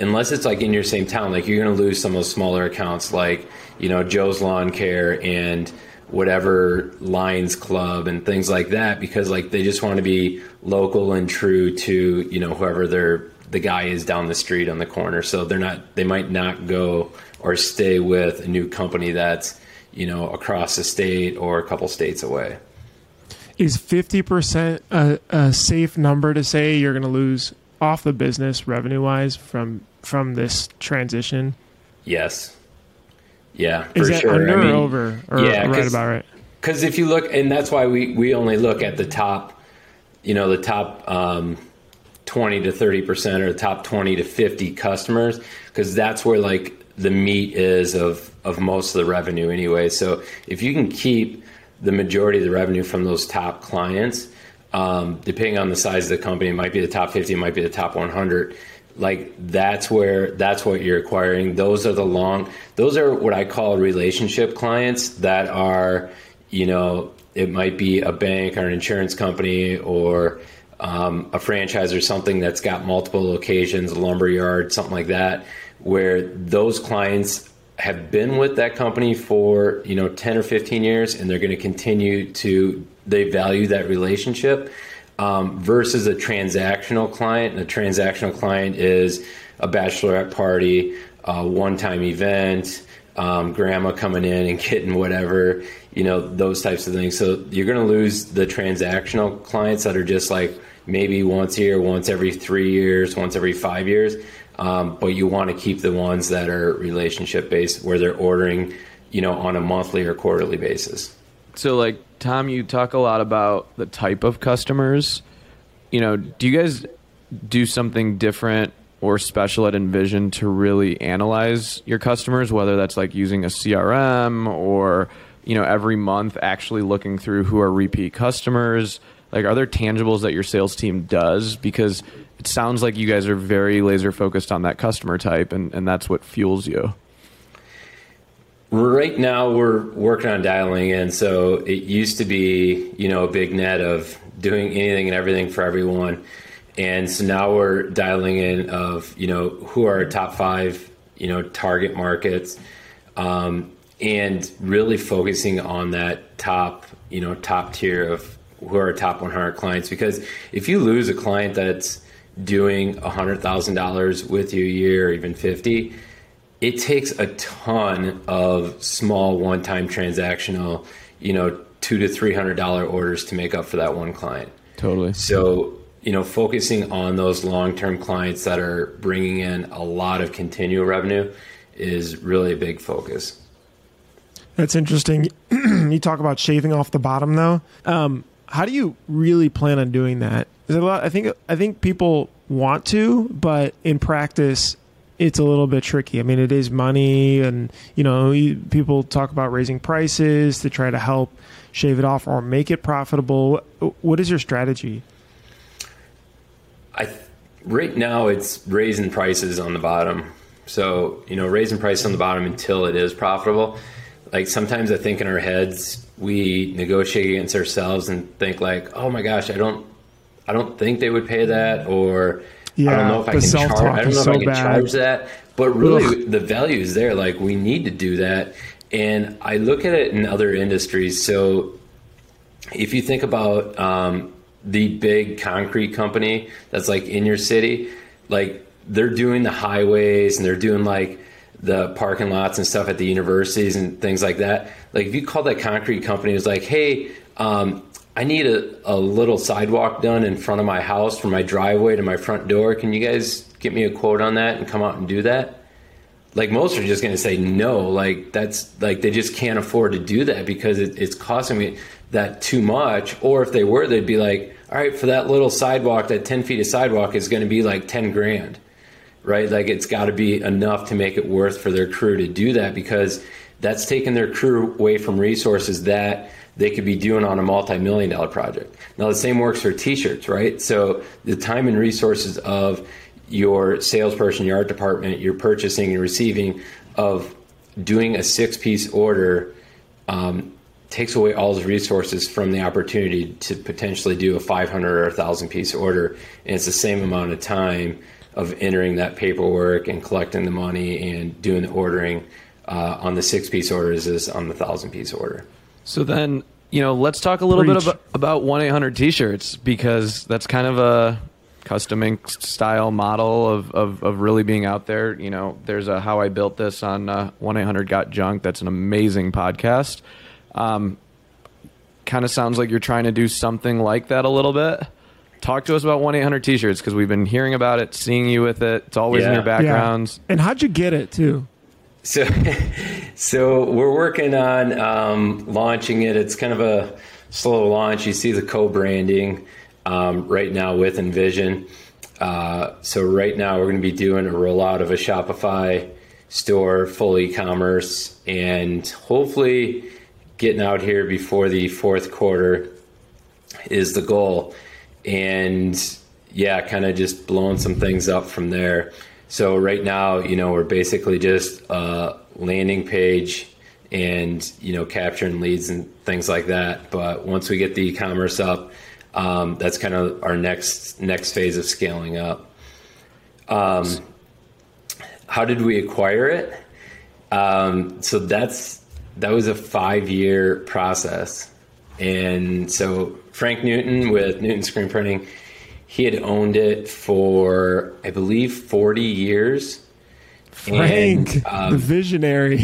unless it's like in your same town, like you're going to lose some of those smaller accounts, like, you know, Joe's Lawn Care and whatever Lions Club and things like that, because like they just want to be local and true to, you know, whoever their the guy is down the street on the corner. So they're not, they might not go or stay with a new company that's, you know, across the state or a couple states away. Is fifty percent a, a safe number to say you're going to lose off the business revenue-wise from from this transition? Yes. Yeah, for sure. Is that sure. under I mean, or over? Or yeah, right about right? Because if you look, and that's why we, we only look at the top, you know, the top um, twenty to thirty percent or the top twenty to fifty customers, because that's where, like, the meat is of, of most of the revenue anyway. So if you can keep the majority of the revenue from those top clients, um, depending on the size of the company, it might be the top fifty, it might be the top one hundred. Like that's where, that's what you're acquiring. Those are the long, those are what I call relationship clients that are, you know, it might be a bank or an insurance company or um, a franchise or something that's got multiple locations, a lumber yard, something like that, where those clients have been with that company for, you know, ten or fifteen years, and they're going to continue to, they value that relationship, um, versus a transactional client. And a transactional client is a bachelorette party, a one-time event, um, grandma coming in and getting whatever, you know, those types of things. So you're going to lose the transactional clients that are just like maybe once a year, once every three years, once every five years. Um, but you want to keep the ones that are relationship based, where they're ordering, you know, on a monthly or quarterly basis. So like Tom, you talk a lot about the type of customers. You know, do you guys do something different or special at Envision to really analyze your customers, whether that's like using a C R M or, you know, every month actually looking through who are repeat customers? Like, are there tangibles that your sales team does? Because it sounds like you guys are very laser focused on that customer type, and, and that's what fuels you. Right now, we're working on dialing in. So it used to be, you know, a big net of doing anything and everything for everyone. And so now we're dialing in of, you know, who are our top five, you know, target markets, um, and really focusing on that top, you know, top tier of who are our top one hundred clients. Because if you lose a client that's doing one hundred thousand dollars with you a year, or even fifty, it takes a ton of small one-time transactional, you know, two to three hundred dollars orders to make up for that one client. Totally. So, you know, focusing on those long-term clients that are bringing in a lot of continual revenue is really a big focus. That's interesting. You talk about shaving off the bottom, though. Um, how do you really plan on doing that? There's a lot. I think I think people want to, but in practice, it's a little bit tricky. I mean, it is money, and you know, you, people talk about raising prices to try to help shave it off or make it profitable. What is your strategy? I, right now it's raising prices on the bottom. So, you know, raising prices on the bottom until it is profitable. Like, sometimes I think in our heads, we negotiate against ourselves and think like, oh my gosh, I don't, I don't think they would pay that. Or yeah, I don't know if I can charge, I don't know if I can charge that, but really the value is there. Like, we need to do that. And I look at it in other industries. So if you think about, um, the big concrete company that's like in your city, like they're doing the highways and they're doing like the parking lots and stuff at the universities and things like that. Like, if you call that concrete company, it's like, hey, um, I need a, a little sidewalk done in front of my house from my driveway to my front door. Can you guys get me a quote on that and come out and do that? Like, most are just going to say no. Like, that's like, they just can't afford to do that because it, it's costing me that too much. Or if they were, they'd be like, all right, for that little sidewalk, that ten feet of sidewalk is going to be like ten grand, right? Like, it's got to be enough to make it worth for their crew to do that, because that's taking their crew away from resources that they could be doing on a multi-million dollar project. Now, the same works for t-shirts, right? So the time and resources of your salesperson, your art department, your purchasing and receiving of doing a six piece order, um, takes away all the resources from the opportunity to potentially do a five hundred or one thousand piece order. And it's the same amount of time of entering that paperwork and collecting the money and doing the ordering uh, on the six piece order as is on the one thousand piece order. So then, you know, let's talk a little Preach. bit about, about one eight hundred T-shirts, because that's kind of a Custom Ink style model of, of, of really being out there. You know, there's a How I Built This on uh, one eight hundred Got Junk. That's an amazing podcast. Um, kind of sounds like you're trying to do something like that a little bit. Talk to us about one eight hundred T-shirts, because we've been hearing about it, seeing you with it. It's always yeah. in your backgrounds. Yeah. And how'd you get it too? So, so we're working on um, launching it. It's kind of a slow launch. You see the co-branding um, right now with Envision. Uh, so right now we're going to be doing a rollout of a Shopify store, full e-commerce, and hopefully getting out here before the fourth quarter is the goal. And yeah, kind of just blowing some things up from there. So right now, you know, we're basically just a landing page and, you know, capturing leads and things like that. But once we get the e-commerce up, um, that's kind of our next next phase of scaling up. Um, how did we acquire it? Um, so that's, that was a five-year process. And so Frank Newton with Newton Screen Printing, he had owned it for, I believe, forty years. Frank, and, um, the visionary.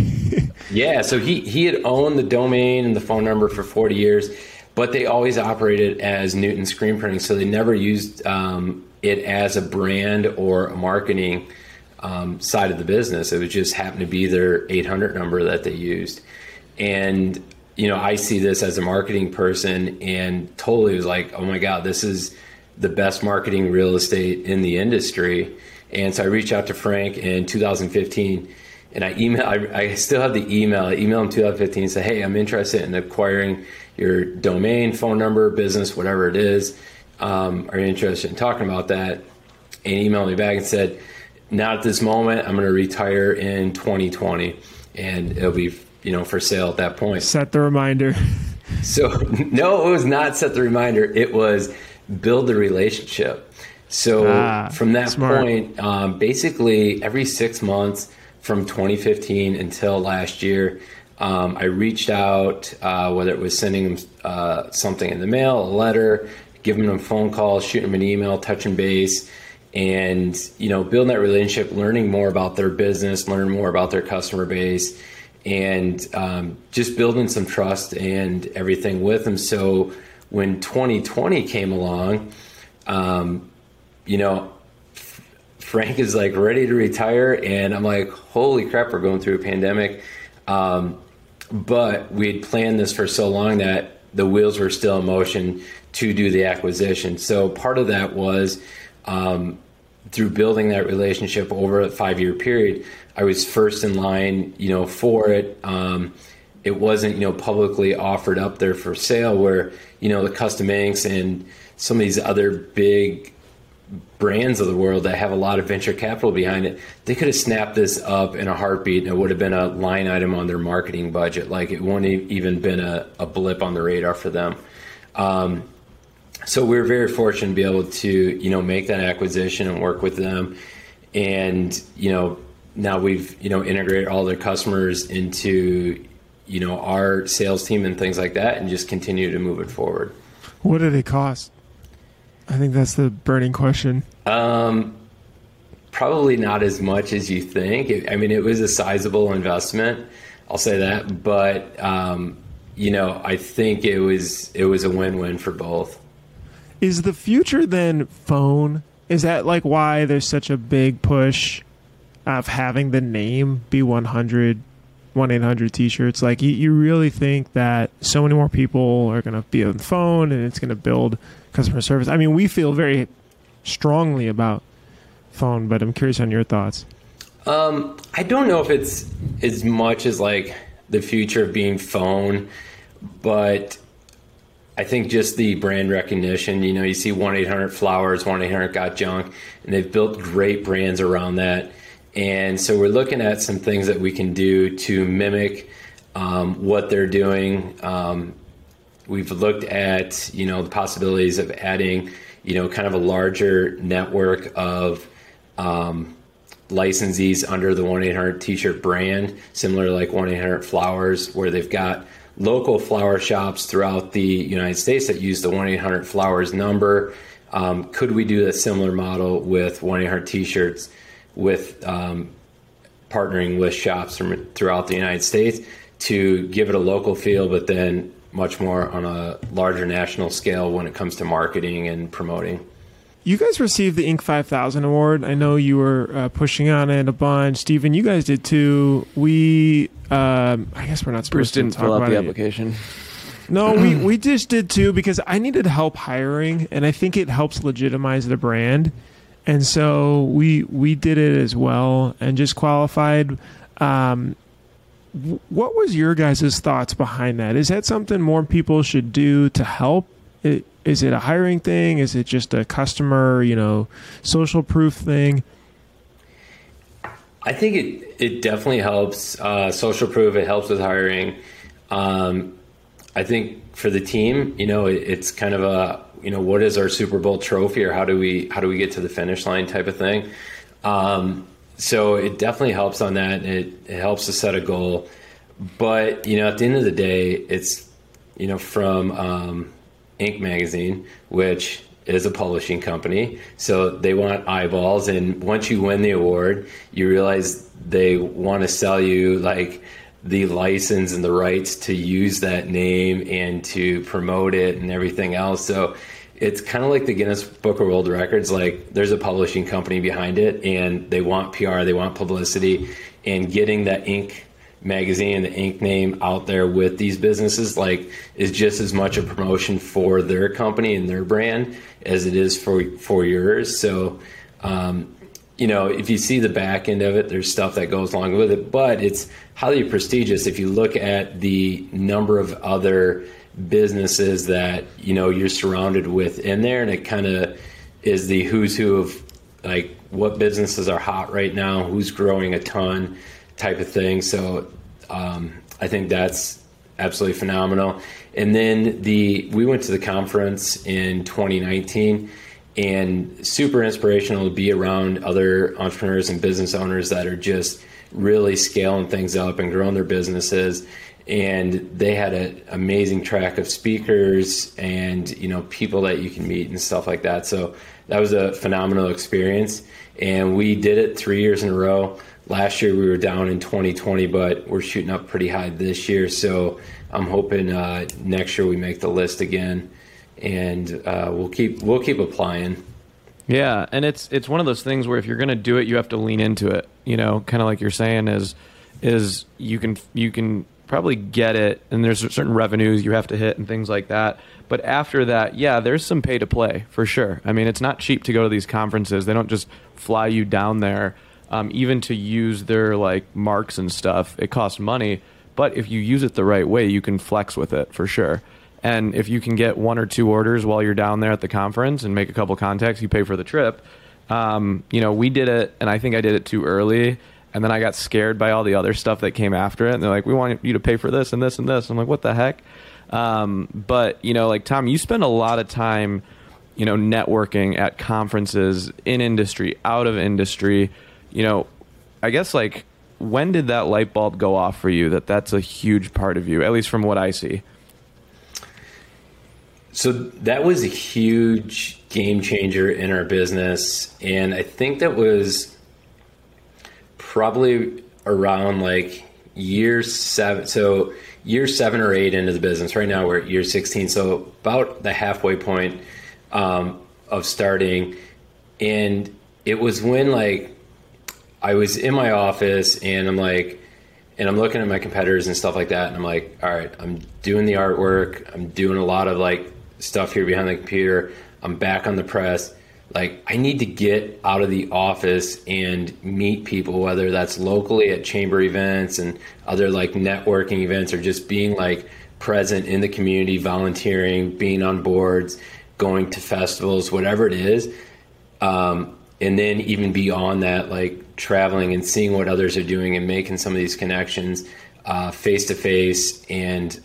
Yeah, so he, he had owned the domain and the phone number for forty years, but they always operated as Newton Screen Printing, so they never used um, it as a brand or a marketing um, side of the business. It would just happen to be their eight hundred number that they used. And you know, I see this as a marketing person and totally was like, oh my God, this is the best marketing real estate in the industry. And so I reached out to Frank in two thousand fifteen and I email, I, I still have the email. I emailed him two thousand fifteen and said, hey, I'm interested in acquiring your domain, phone number, business, whatever it is. Um, are you interested in talking about that? And he emailed me back and said, not at this moment, I'm going to retire in twenty twenty and it'll be, you know, for sale at that point. Set the reminder. So no, it was not set the reminder. It was build the relationship. So ah, from that smart. point, um, basically every six months from twenty fifteen until last year, um, I reached out, uh, whether it was sending them uh, something in the mail, a letter, giving them a phone call, shooting them an email, touching base, and, you know, building that relationship, learning more about their business, learn more about their customer base, and um, just building some trust and everything with them. So when twenty twenty came along, um, you know, Frank is like ready to retire. And I'm like, holy crap, we're going through a pandemic. Um, but we had planned this for so long that the wheels were still in motion to do the acquisition. So part of that was um, through building that relationship over a five-year period, I was first in line, you know, for it. Um, it wasn't, you know, publicly offered up there for sale where, you know, the Custom Inks and some of these other big brands of the world that have a lot of venture capital behind it, they could have snapped this up in a heartbeat and it would have been a line item on their marketing budget. Like it wouldn't even been a, a blip on the radar for them. Um, so we were very fortunate to be able to, you know, make that acquisition and work with them. And, you know, now we've, you know, integrated all their customers into, you know, our sales team and things like that and just continue to move it forward. What do they cost? I think that's the burning question. Um, probably not as much as you think. I mean, it was a sizable investment. I'll say that. But, um, you know, I think it was it was a win-win for both. Is the future then phone? Is that like why there's such a big push of having the name be one eight hundred T-shirts? Like you, you really think that so many more people are going to be on the phone and it's going to build customer service? I mean, we feel very strongly about phone, but I'm curious on your thoughts. Um, I don't know if it's as much as like the future of being phone, but I think just the brand recognition, you know, you see one eight hundred Flowers, one eight hundred Got Junk, and they've built great brands around that. And so we're looking at some things that we can do to mimic um, what they're doing. Um, we've looked at, you know, the possibilities of adding, you know, kind of a larger network of um, licensees under the one eight hundred T-shirt brand, similar to like one eight hundred Flowers, where they've got local flower shops throughout the United States that use the one eight hundred Flowers number. Um, could we do a similar model with one eight hundred T-shirts? With um, partnering with shops from throughout the United States to give it a local feel, but then much more on a larger national scale when it comes to marketing and promoting. You guys received the Inc five thousand award. I know you were uh, pushing on it a bunch. Stephen, you guys did too. We, um, I guess we're not supposed to talk about it. Bruce didn't fill out the application. No, we, we just did too because I needed help hiring, and I think it helps legitimize the brand. And so we we did it as well and just qualified. Um, what was your guys' thoughts behind that? Is that something more people should do to help? It, is it a hiring thing? Is it just a customer, you know, social proof thing? I think it, it definitely helps uh, social proof. It helps with hiring. Um, I think for the team, you know, it, it's kind of a, you know, what is our Super Bowl trophy, or how do we how do we get to the finish line type of thing. Um, so it definitely helps on that. It, it helps to set a goal. But, you know, at the end of the day, it's, you know, from um, Inc Magazine, which is a publishing company. So they want eyeballs. And once you win the award, you realize they want to sell you, like, the license and the rights to use that name and to promote it and everything else. So it's kind of like the Guinness Book of World Records. Like, there's a publishing company behind it and they want P R, they want publicity, and getting that Inc magazine, the Inc name out there with these businesses, like, is just as much a promotion for their company and their brand as it is for for yours. So, um, you know, if you see the back end of it, there's stuff that goes along with it, but it's highly prestigious. If you look at the number of other businesses that, you know, you're surrounded with in there, and it kind of is the who's who of like what businesses are hot right now, who's growing a ton, type of thing. So um, I think that's absolutely phenomenal. And then the we went to the conference in twenty nineteen, and super inspirational to be around other entrepreneurs and business owners that are just really scaling things up and growing their businesses. And they had an amazing track of speakers and, you know, people that you can meet and stuff like that. So that was a phenomenal experience. And we did it three years in a row. Last year we were down in twenty twenty, but we're shooting up pretty high this year. So I'm hoping uh, next year we make the list again, and uh, we'll keep we'll keep applying. Yeah, and it's it's one of those things where if you're going to do it, you have to lean into it. You know, kind of like you're saying, is is you can you can probably get it, and there's certain revenues you have to hit and things like that. But after that, yeah, there's some pay to play for sure. I mean, it's not cheap to go to these conferences. They don't just fly you down there. Um, even to use their like marks and stuff, it costs money, but if you use it the right way, you can flex with it for sure. And if you can get one or two orders while you're down there at the conference and make a couple contacts, you pay for the trip. Um, you know, we did it, and I think I did it too early, and then I got scared by all the other stuff that came after it, and they're like, we want you to pay for this and this and this. I'm like, what the heck? Um, but, you know, like, Tom, you spend a lot of time, you know, networking at conferences, in industry, out of industry. You know, I guess, like, when did that light bulb go off for you that that's a huge part of you, at least from what I see? So that was a huge game changer in our business. And I think that was probably around like year seven. So year seven or eight into the business. Right now we're at year sixteen. So about the halfway point um, of starting. And it was when, like, I was in my office and I'm like, and I'm looking at my competitors and stuff like that. And I'm like, all right, I'm doing the artwork. I'm doing a lot of like stuff here behind the computer. I'm back on the press. Like, I need to get out of the office and meet people, whether that's locally at chamber events and other like networking events, or just being like present in the community, volunteering, being on boards, going to festivals, whatever it is. Um, And then even beyond that, like traveling and seeing what others are doing and making some of these connections uh, face-to-face, and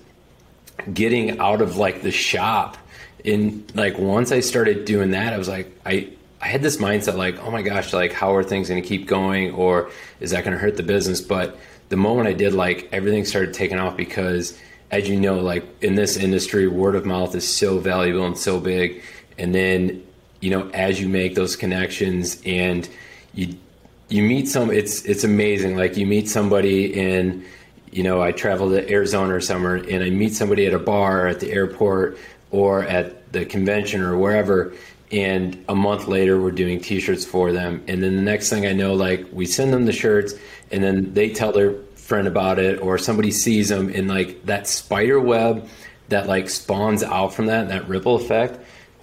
getting out of like the shop. And like, once I started doing that, I was like, I, I had this mindset like, oh my gosh, like how are things going to keep going, or is that going to hurt the business? But the moment I did, like, everything started taking off, because as you know, like in this industry, word of mouth is so valuable and so big. And then, you know, as you make those connections and you you meet some, it's it's amazing. Like, you meet somebody in, you know, I traveled to Arizona or somewhere, and I meet somebody at a bar or at the airport or at the convention or wherever, and a month later we're doing t-shirts for them. And then the next thing I know, like, we send them the shirts, and then they tell their friend about it, or somebody sees them, and like that spider web that like spawns out from that, and that ripple effect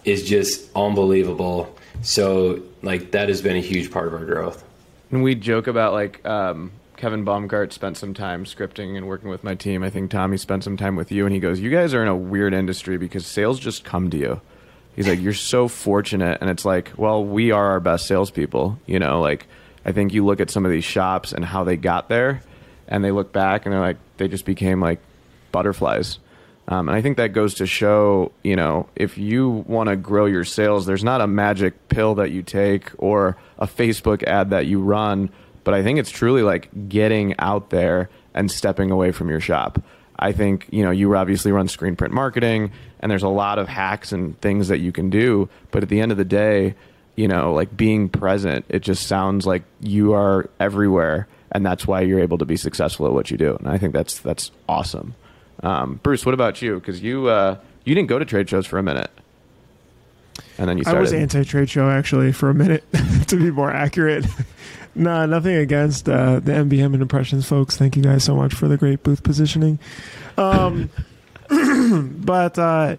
is just unbelievable. So like, that has been a huge part of our growth. And we joke about like, um, Kevin Baumgart spent some time scripting and working with my team. I think Tommy spent some time with you, and he goes, you guys are in a weird industry because sales just come to you. He's like, you're so fortunate. And it's like, well, we are our best salespeople. You know, like, I think you look at some of these shops and how they got there, and they look back and they're like, they just became like butterflies. Um, and I think that goes to show, you know, if you want to grow your sales, there's not a magic pill that you take or a Facebook ad that you run. But I think it's truly like getting out there and stepping away from your shop. I think, you know, you obviously run Screen Print Marketing, and there's a lot of hacks and things that you can do. But at the end of the day, you know, like being present, it just sounds like you are everywhere. And that's why you're able to be successful at what you do. And I think that's that's awesome. Um, Bruce, what about you? Because you uh, you didn't go to trade shows for a minute. And then you started. I was anti-trade show, actually, for a minute, to be more accurate. No, nothing against uh, the M B M and Impressions folks. Thank you guys so much for the great booth positioning. Um, but, uh,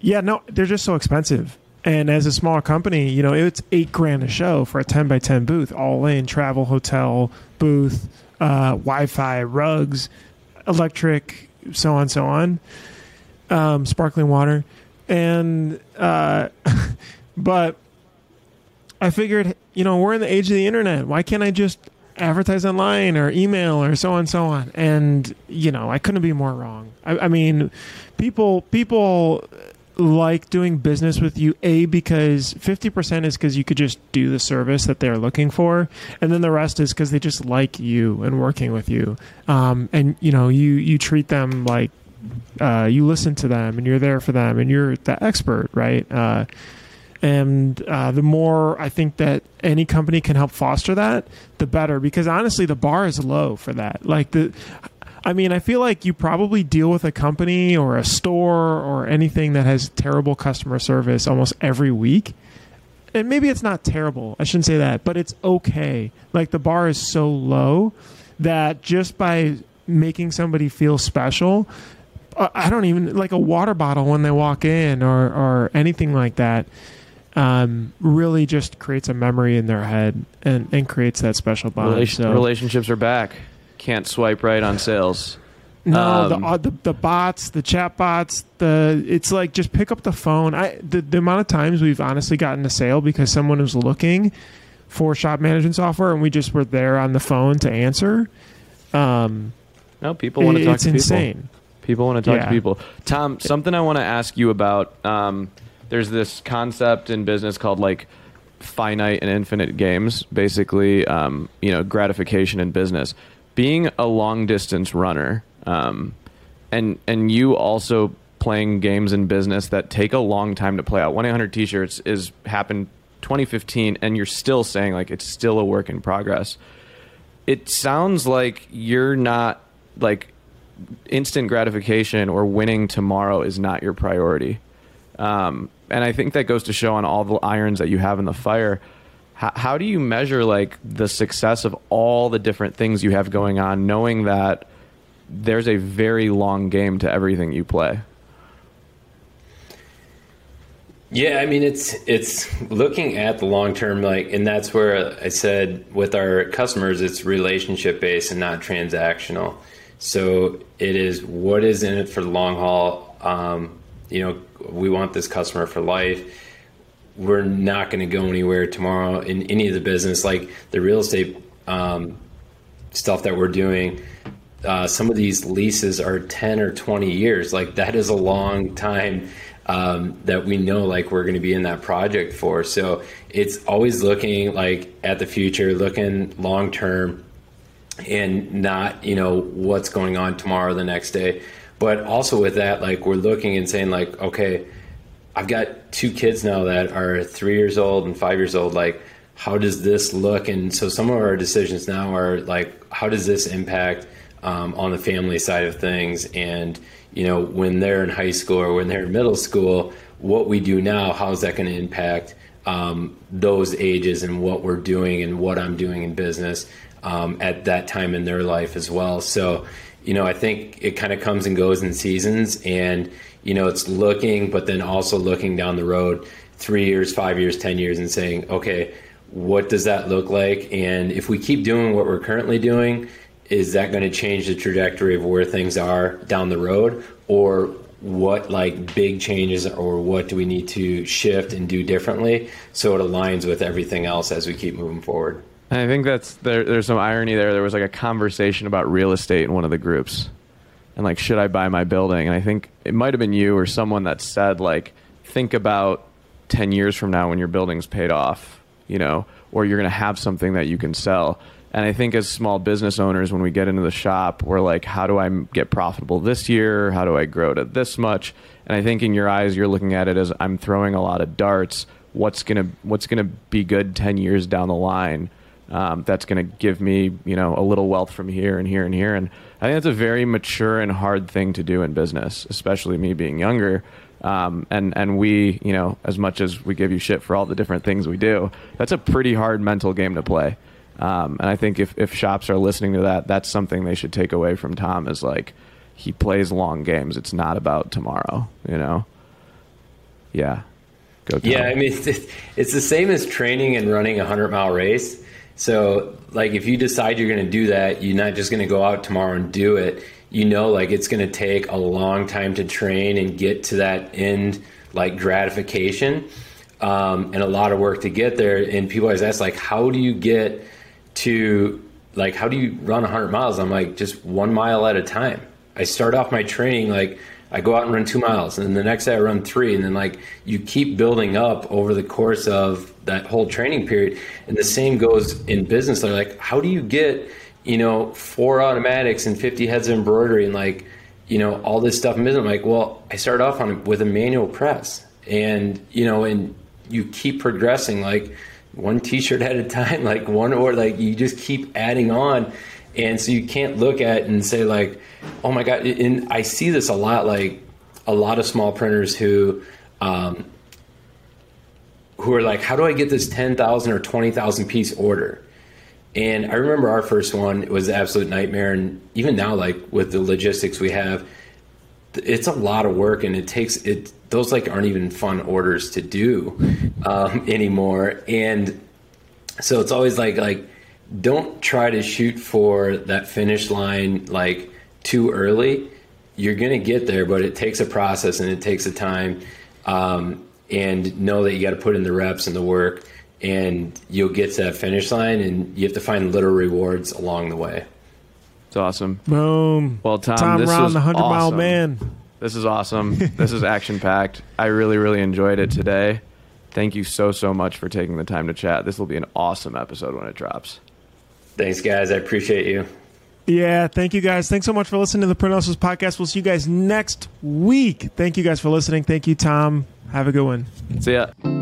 yeah, no, they're just so expensive. And as a small company, you know, it's eight grand a show for a ten by ten booth, all in, travel, hotel, booth, uh, Wi-Fi, rugs, electric, so on, so on, um, sparkling water. And, uh, but I figured, you know, we're in the age of the internet. Why can't I just advertise online or email or so on, so on? And, you know, I couldn't be more wrong. I, I mean, people, people like doing business with you, A, because fifty percent is because you could just do the service that they're looking for. And then the rest is because they just like you and working with you. Um, and, you know, you, you treat them like, Uh, you listen to them and you're there for them and you're the expert, right? Uh, and uh, the more I think that any company can help foster that, the better. Because honestly, the bar is low for that. Like the, I mean, I feel like you probably deal with a company or a store or anything that has terrible customer service almost every week. And maybe it's not terrible. I shouldn't say that, but it's okay. Like the bar is so low that just by making somebody feel special, I don't even, like a water bottle when they walk in or, or anything like that, um, really just creates a memory in their head and, and creates that special bond. Relation, so. Relationships are back. Can't swipe right on sales. No, um, the, the the bots, the chat bots, the, it's like just pick up the phone. I the, the amount of times we've honestly gotten a sale because someone was looking for shop management software and we just were there on the phone to answer. Um, no, people want to talk to people. It's insane. People want to talk yeah. to people. Tom, something I want to ask you about. Um, there's this concept in business called like finite and infinite games, basically, um, you know, gratification in business. Being a long distance runner, um, and and you also playing games in business that take a long time to play out. one eight hundred T-shirts is happened twenty fifteen, and you're still saying like it's still a work in progress. It sounds like you're not like. Instant gratification or winning tomorrow is not your priority. Um, and I think that goes to show on all the irons that you have in the fire. H- how do you measure like the success of all the different things you have going on, knowing that there's a very long game to everything you play? Yeah, I mean, it's it's looking at the long term, like, and that's where I said with our customers, it's relationship based and not transactional. So it is what is in it for the long haul. Um, you know, we want this customer for life. We're not going to go anywhere tomorrow in any of the business, like the real estate um, stuff that we're doing. Uh, some of these leases are ten or twenty years. Like that is a long time um, that we know like we're going to be in that project for. So it's always looking like at the future, looking long term. And not, you know, what's going on tomorrow, the next day. But also with that, like we're looking and saying like, okay, I've got two kids now that are three years old and five years old. Like, how does this look? And so some of our decisions now are like, how does this impact um, on the family side of things? And, you know, when they're in high school or when they're in middle school, what we do now, how is that going to impact um, those ages and what we're doing and what I'm doing in business? Um, at that time in their life as well. So, you know, I think it kind of comes and goes in seasons and, you know, it's looking, but then also looking down the road, three years, five years, ten years and saying, okay, what does that look like? And if we keep doing what we're currently doing, is that going to change the trajectory of where things are down the road? Or what like big changes or what do we need to shift and do differently? So it aligns with everything else as we keep moving forward. I think that's there, there's some irony there. There was like a conversation about real estate in one of the groups and like, should I buy my building? And I think it might have been you or someone that said like, think about ten years from now when your building's paid off, you know, or you're going to have something that you can sell. And I think as small business owners, when we get into the shop, we're like, how do I get profitable this year? How do I grow to this much? And I think in your eyes, you're looking at it as I'm throwing a lot of darts. What's going to what's going to be good ten years down the line? Um, that's going to give me, you know, a little wealth from here and here and here. And I think that's a very mature and hard thing to do in business, especially me being younger. Um, and, and we, you know, as much as we give you shit for all the different things we do, that's a pretty hard mental game to play. Um, and I think if, if shops are listening to that, that's something they should take away from Tom is like, he plays long games. It's not about tomorrow, you know? Yeah. Go Tom. Yeah. I mean, it's, it's the same as training and running a hundred mile race. So like, if you decide you're going to do that, you're not just going to go out tomorrow and do it. You know, like it's going to take a long time to train and get to that end, like gratification, um, and a lot of work to get there. And people always ask, like, how do you get to, like, how do you run one hundred miles? I'm like, just one mile at a time. I start off my training, like, I go out and run two miles, and then the next day I run three, and then, like, you keep building up over the course of that whole training period. And the same goes in business. They're like, how do you get, you know, four automatics and fifty heads of embroidery and, like, you know, all this stuff. And I'm like, well, I started off on with a manual press, and, you know, and you keep progressing, like one t-shirt at a time, like one, or like you just keep adding on. And so you can't look at and say like, oh my God. And I see this a lot, like a lot of small printers who, um, who are like, how do I get this ten thousand or twenty thousand piece order? And I remember our first one, it was an absolute nightmare. And even now, like with the logistics we have, it's a lot of work, and it takes it, those like aren't even fun orders to do um, anymore. And so it's always like, like, don't try to shoot for that finish line, like too early. You're going to get there, but it takes a process and it takes a time, um, and know that you got to put in the reps and the work, and you'll get to that finish line, and you have to find little rewards along the way. It's awesome. Boom. Well, Tom, Tom this Rauen, was the hundred awesome. Mile man. This is awesome. This is action packed. I really, really enjoyed it today. Thank you so, so much for taking the time to chat. This will be an awesome episode when it drops. Thanks, guys. I appreciate you. Yeah. Thank you, guys. Thanks so much for listening to the Print Hustlers podcast. We'll see you guys next week. Thank you guys for listening. Thank you, Tom. Have a good one. See ya.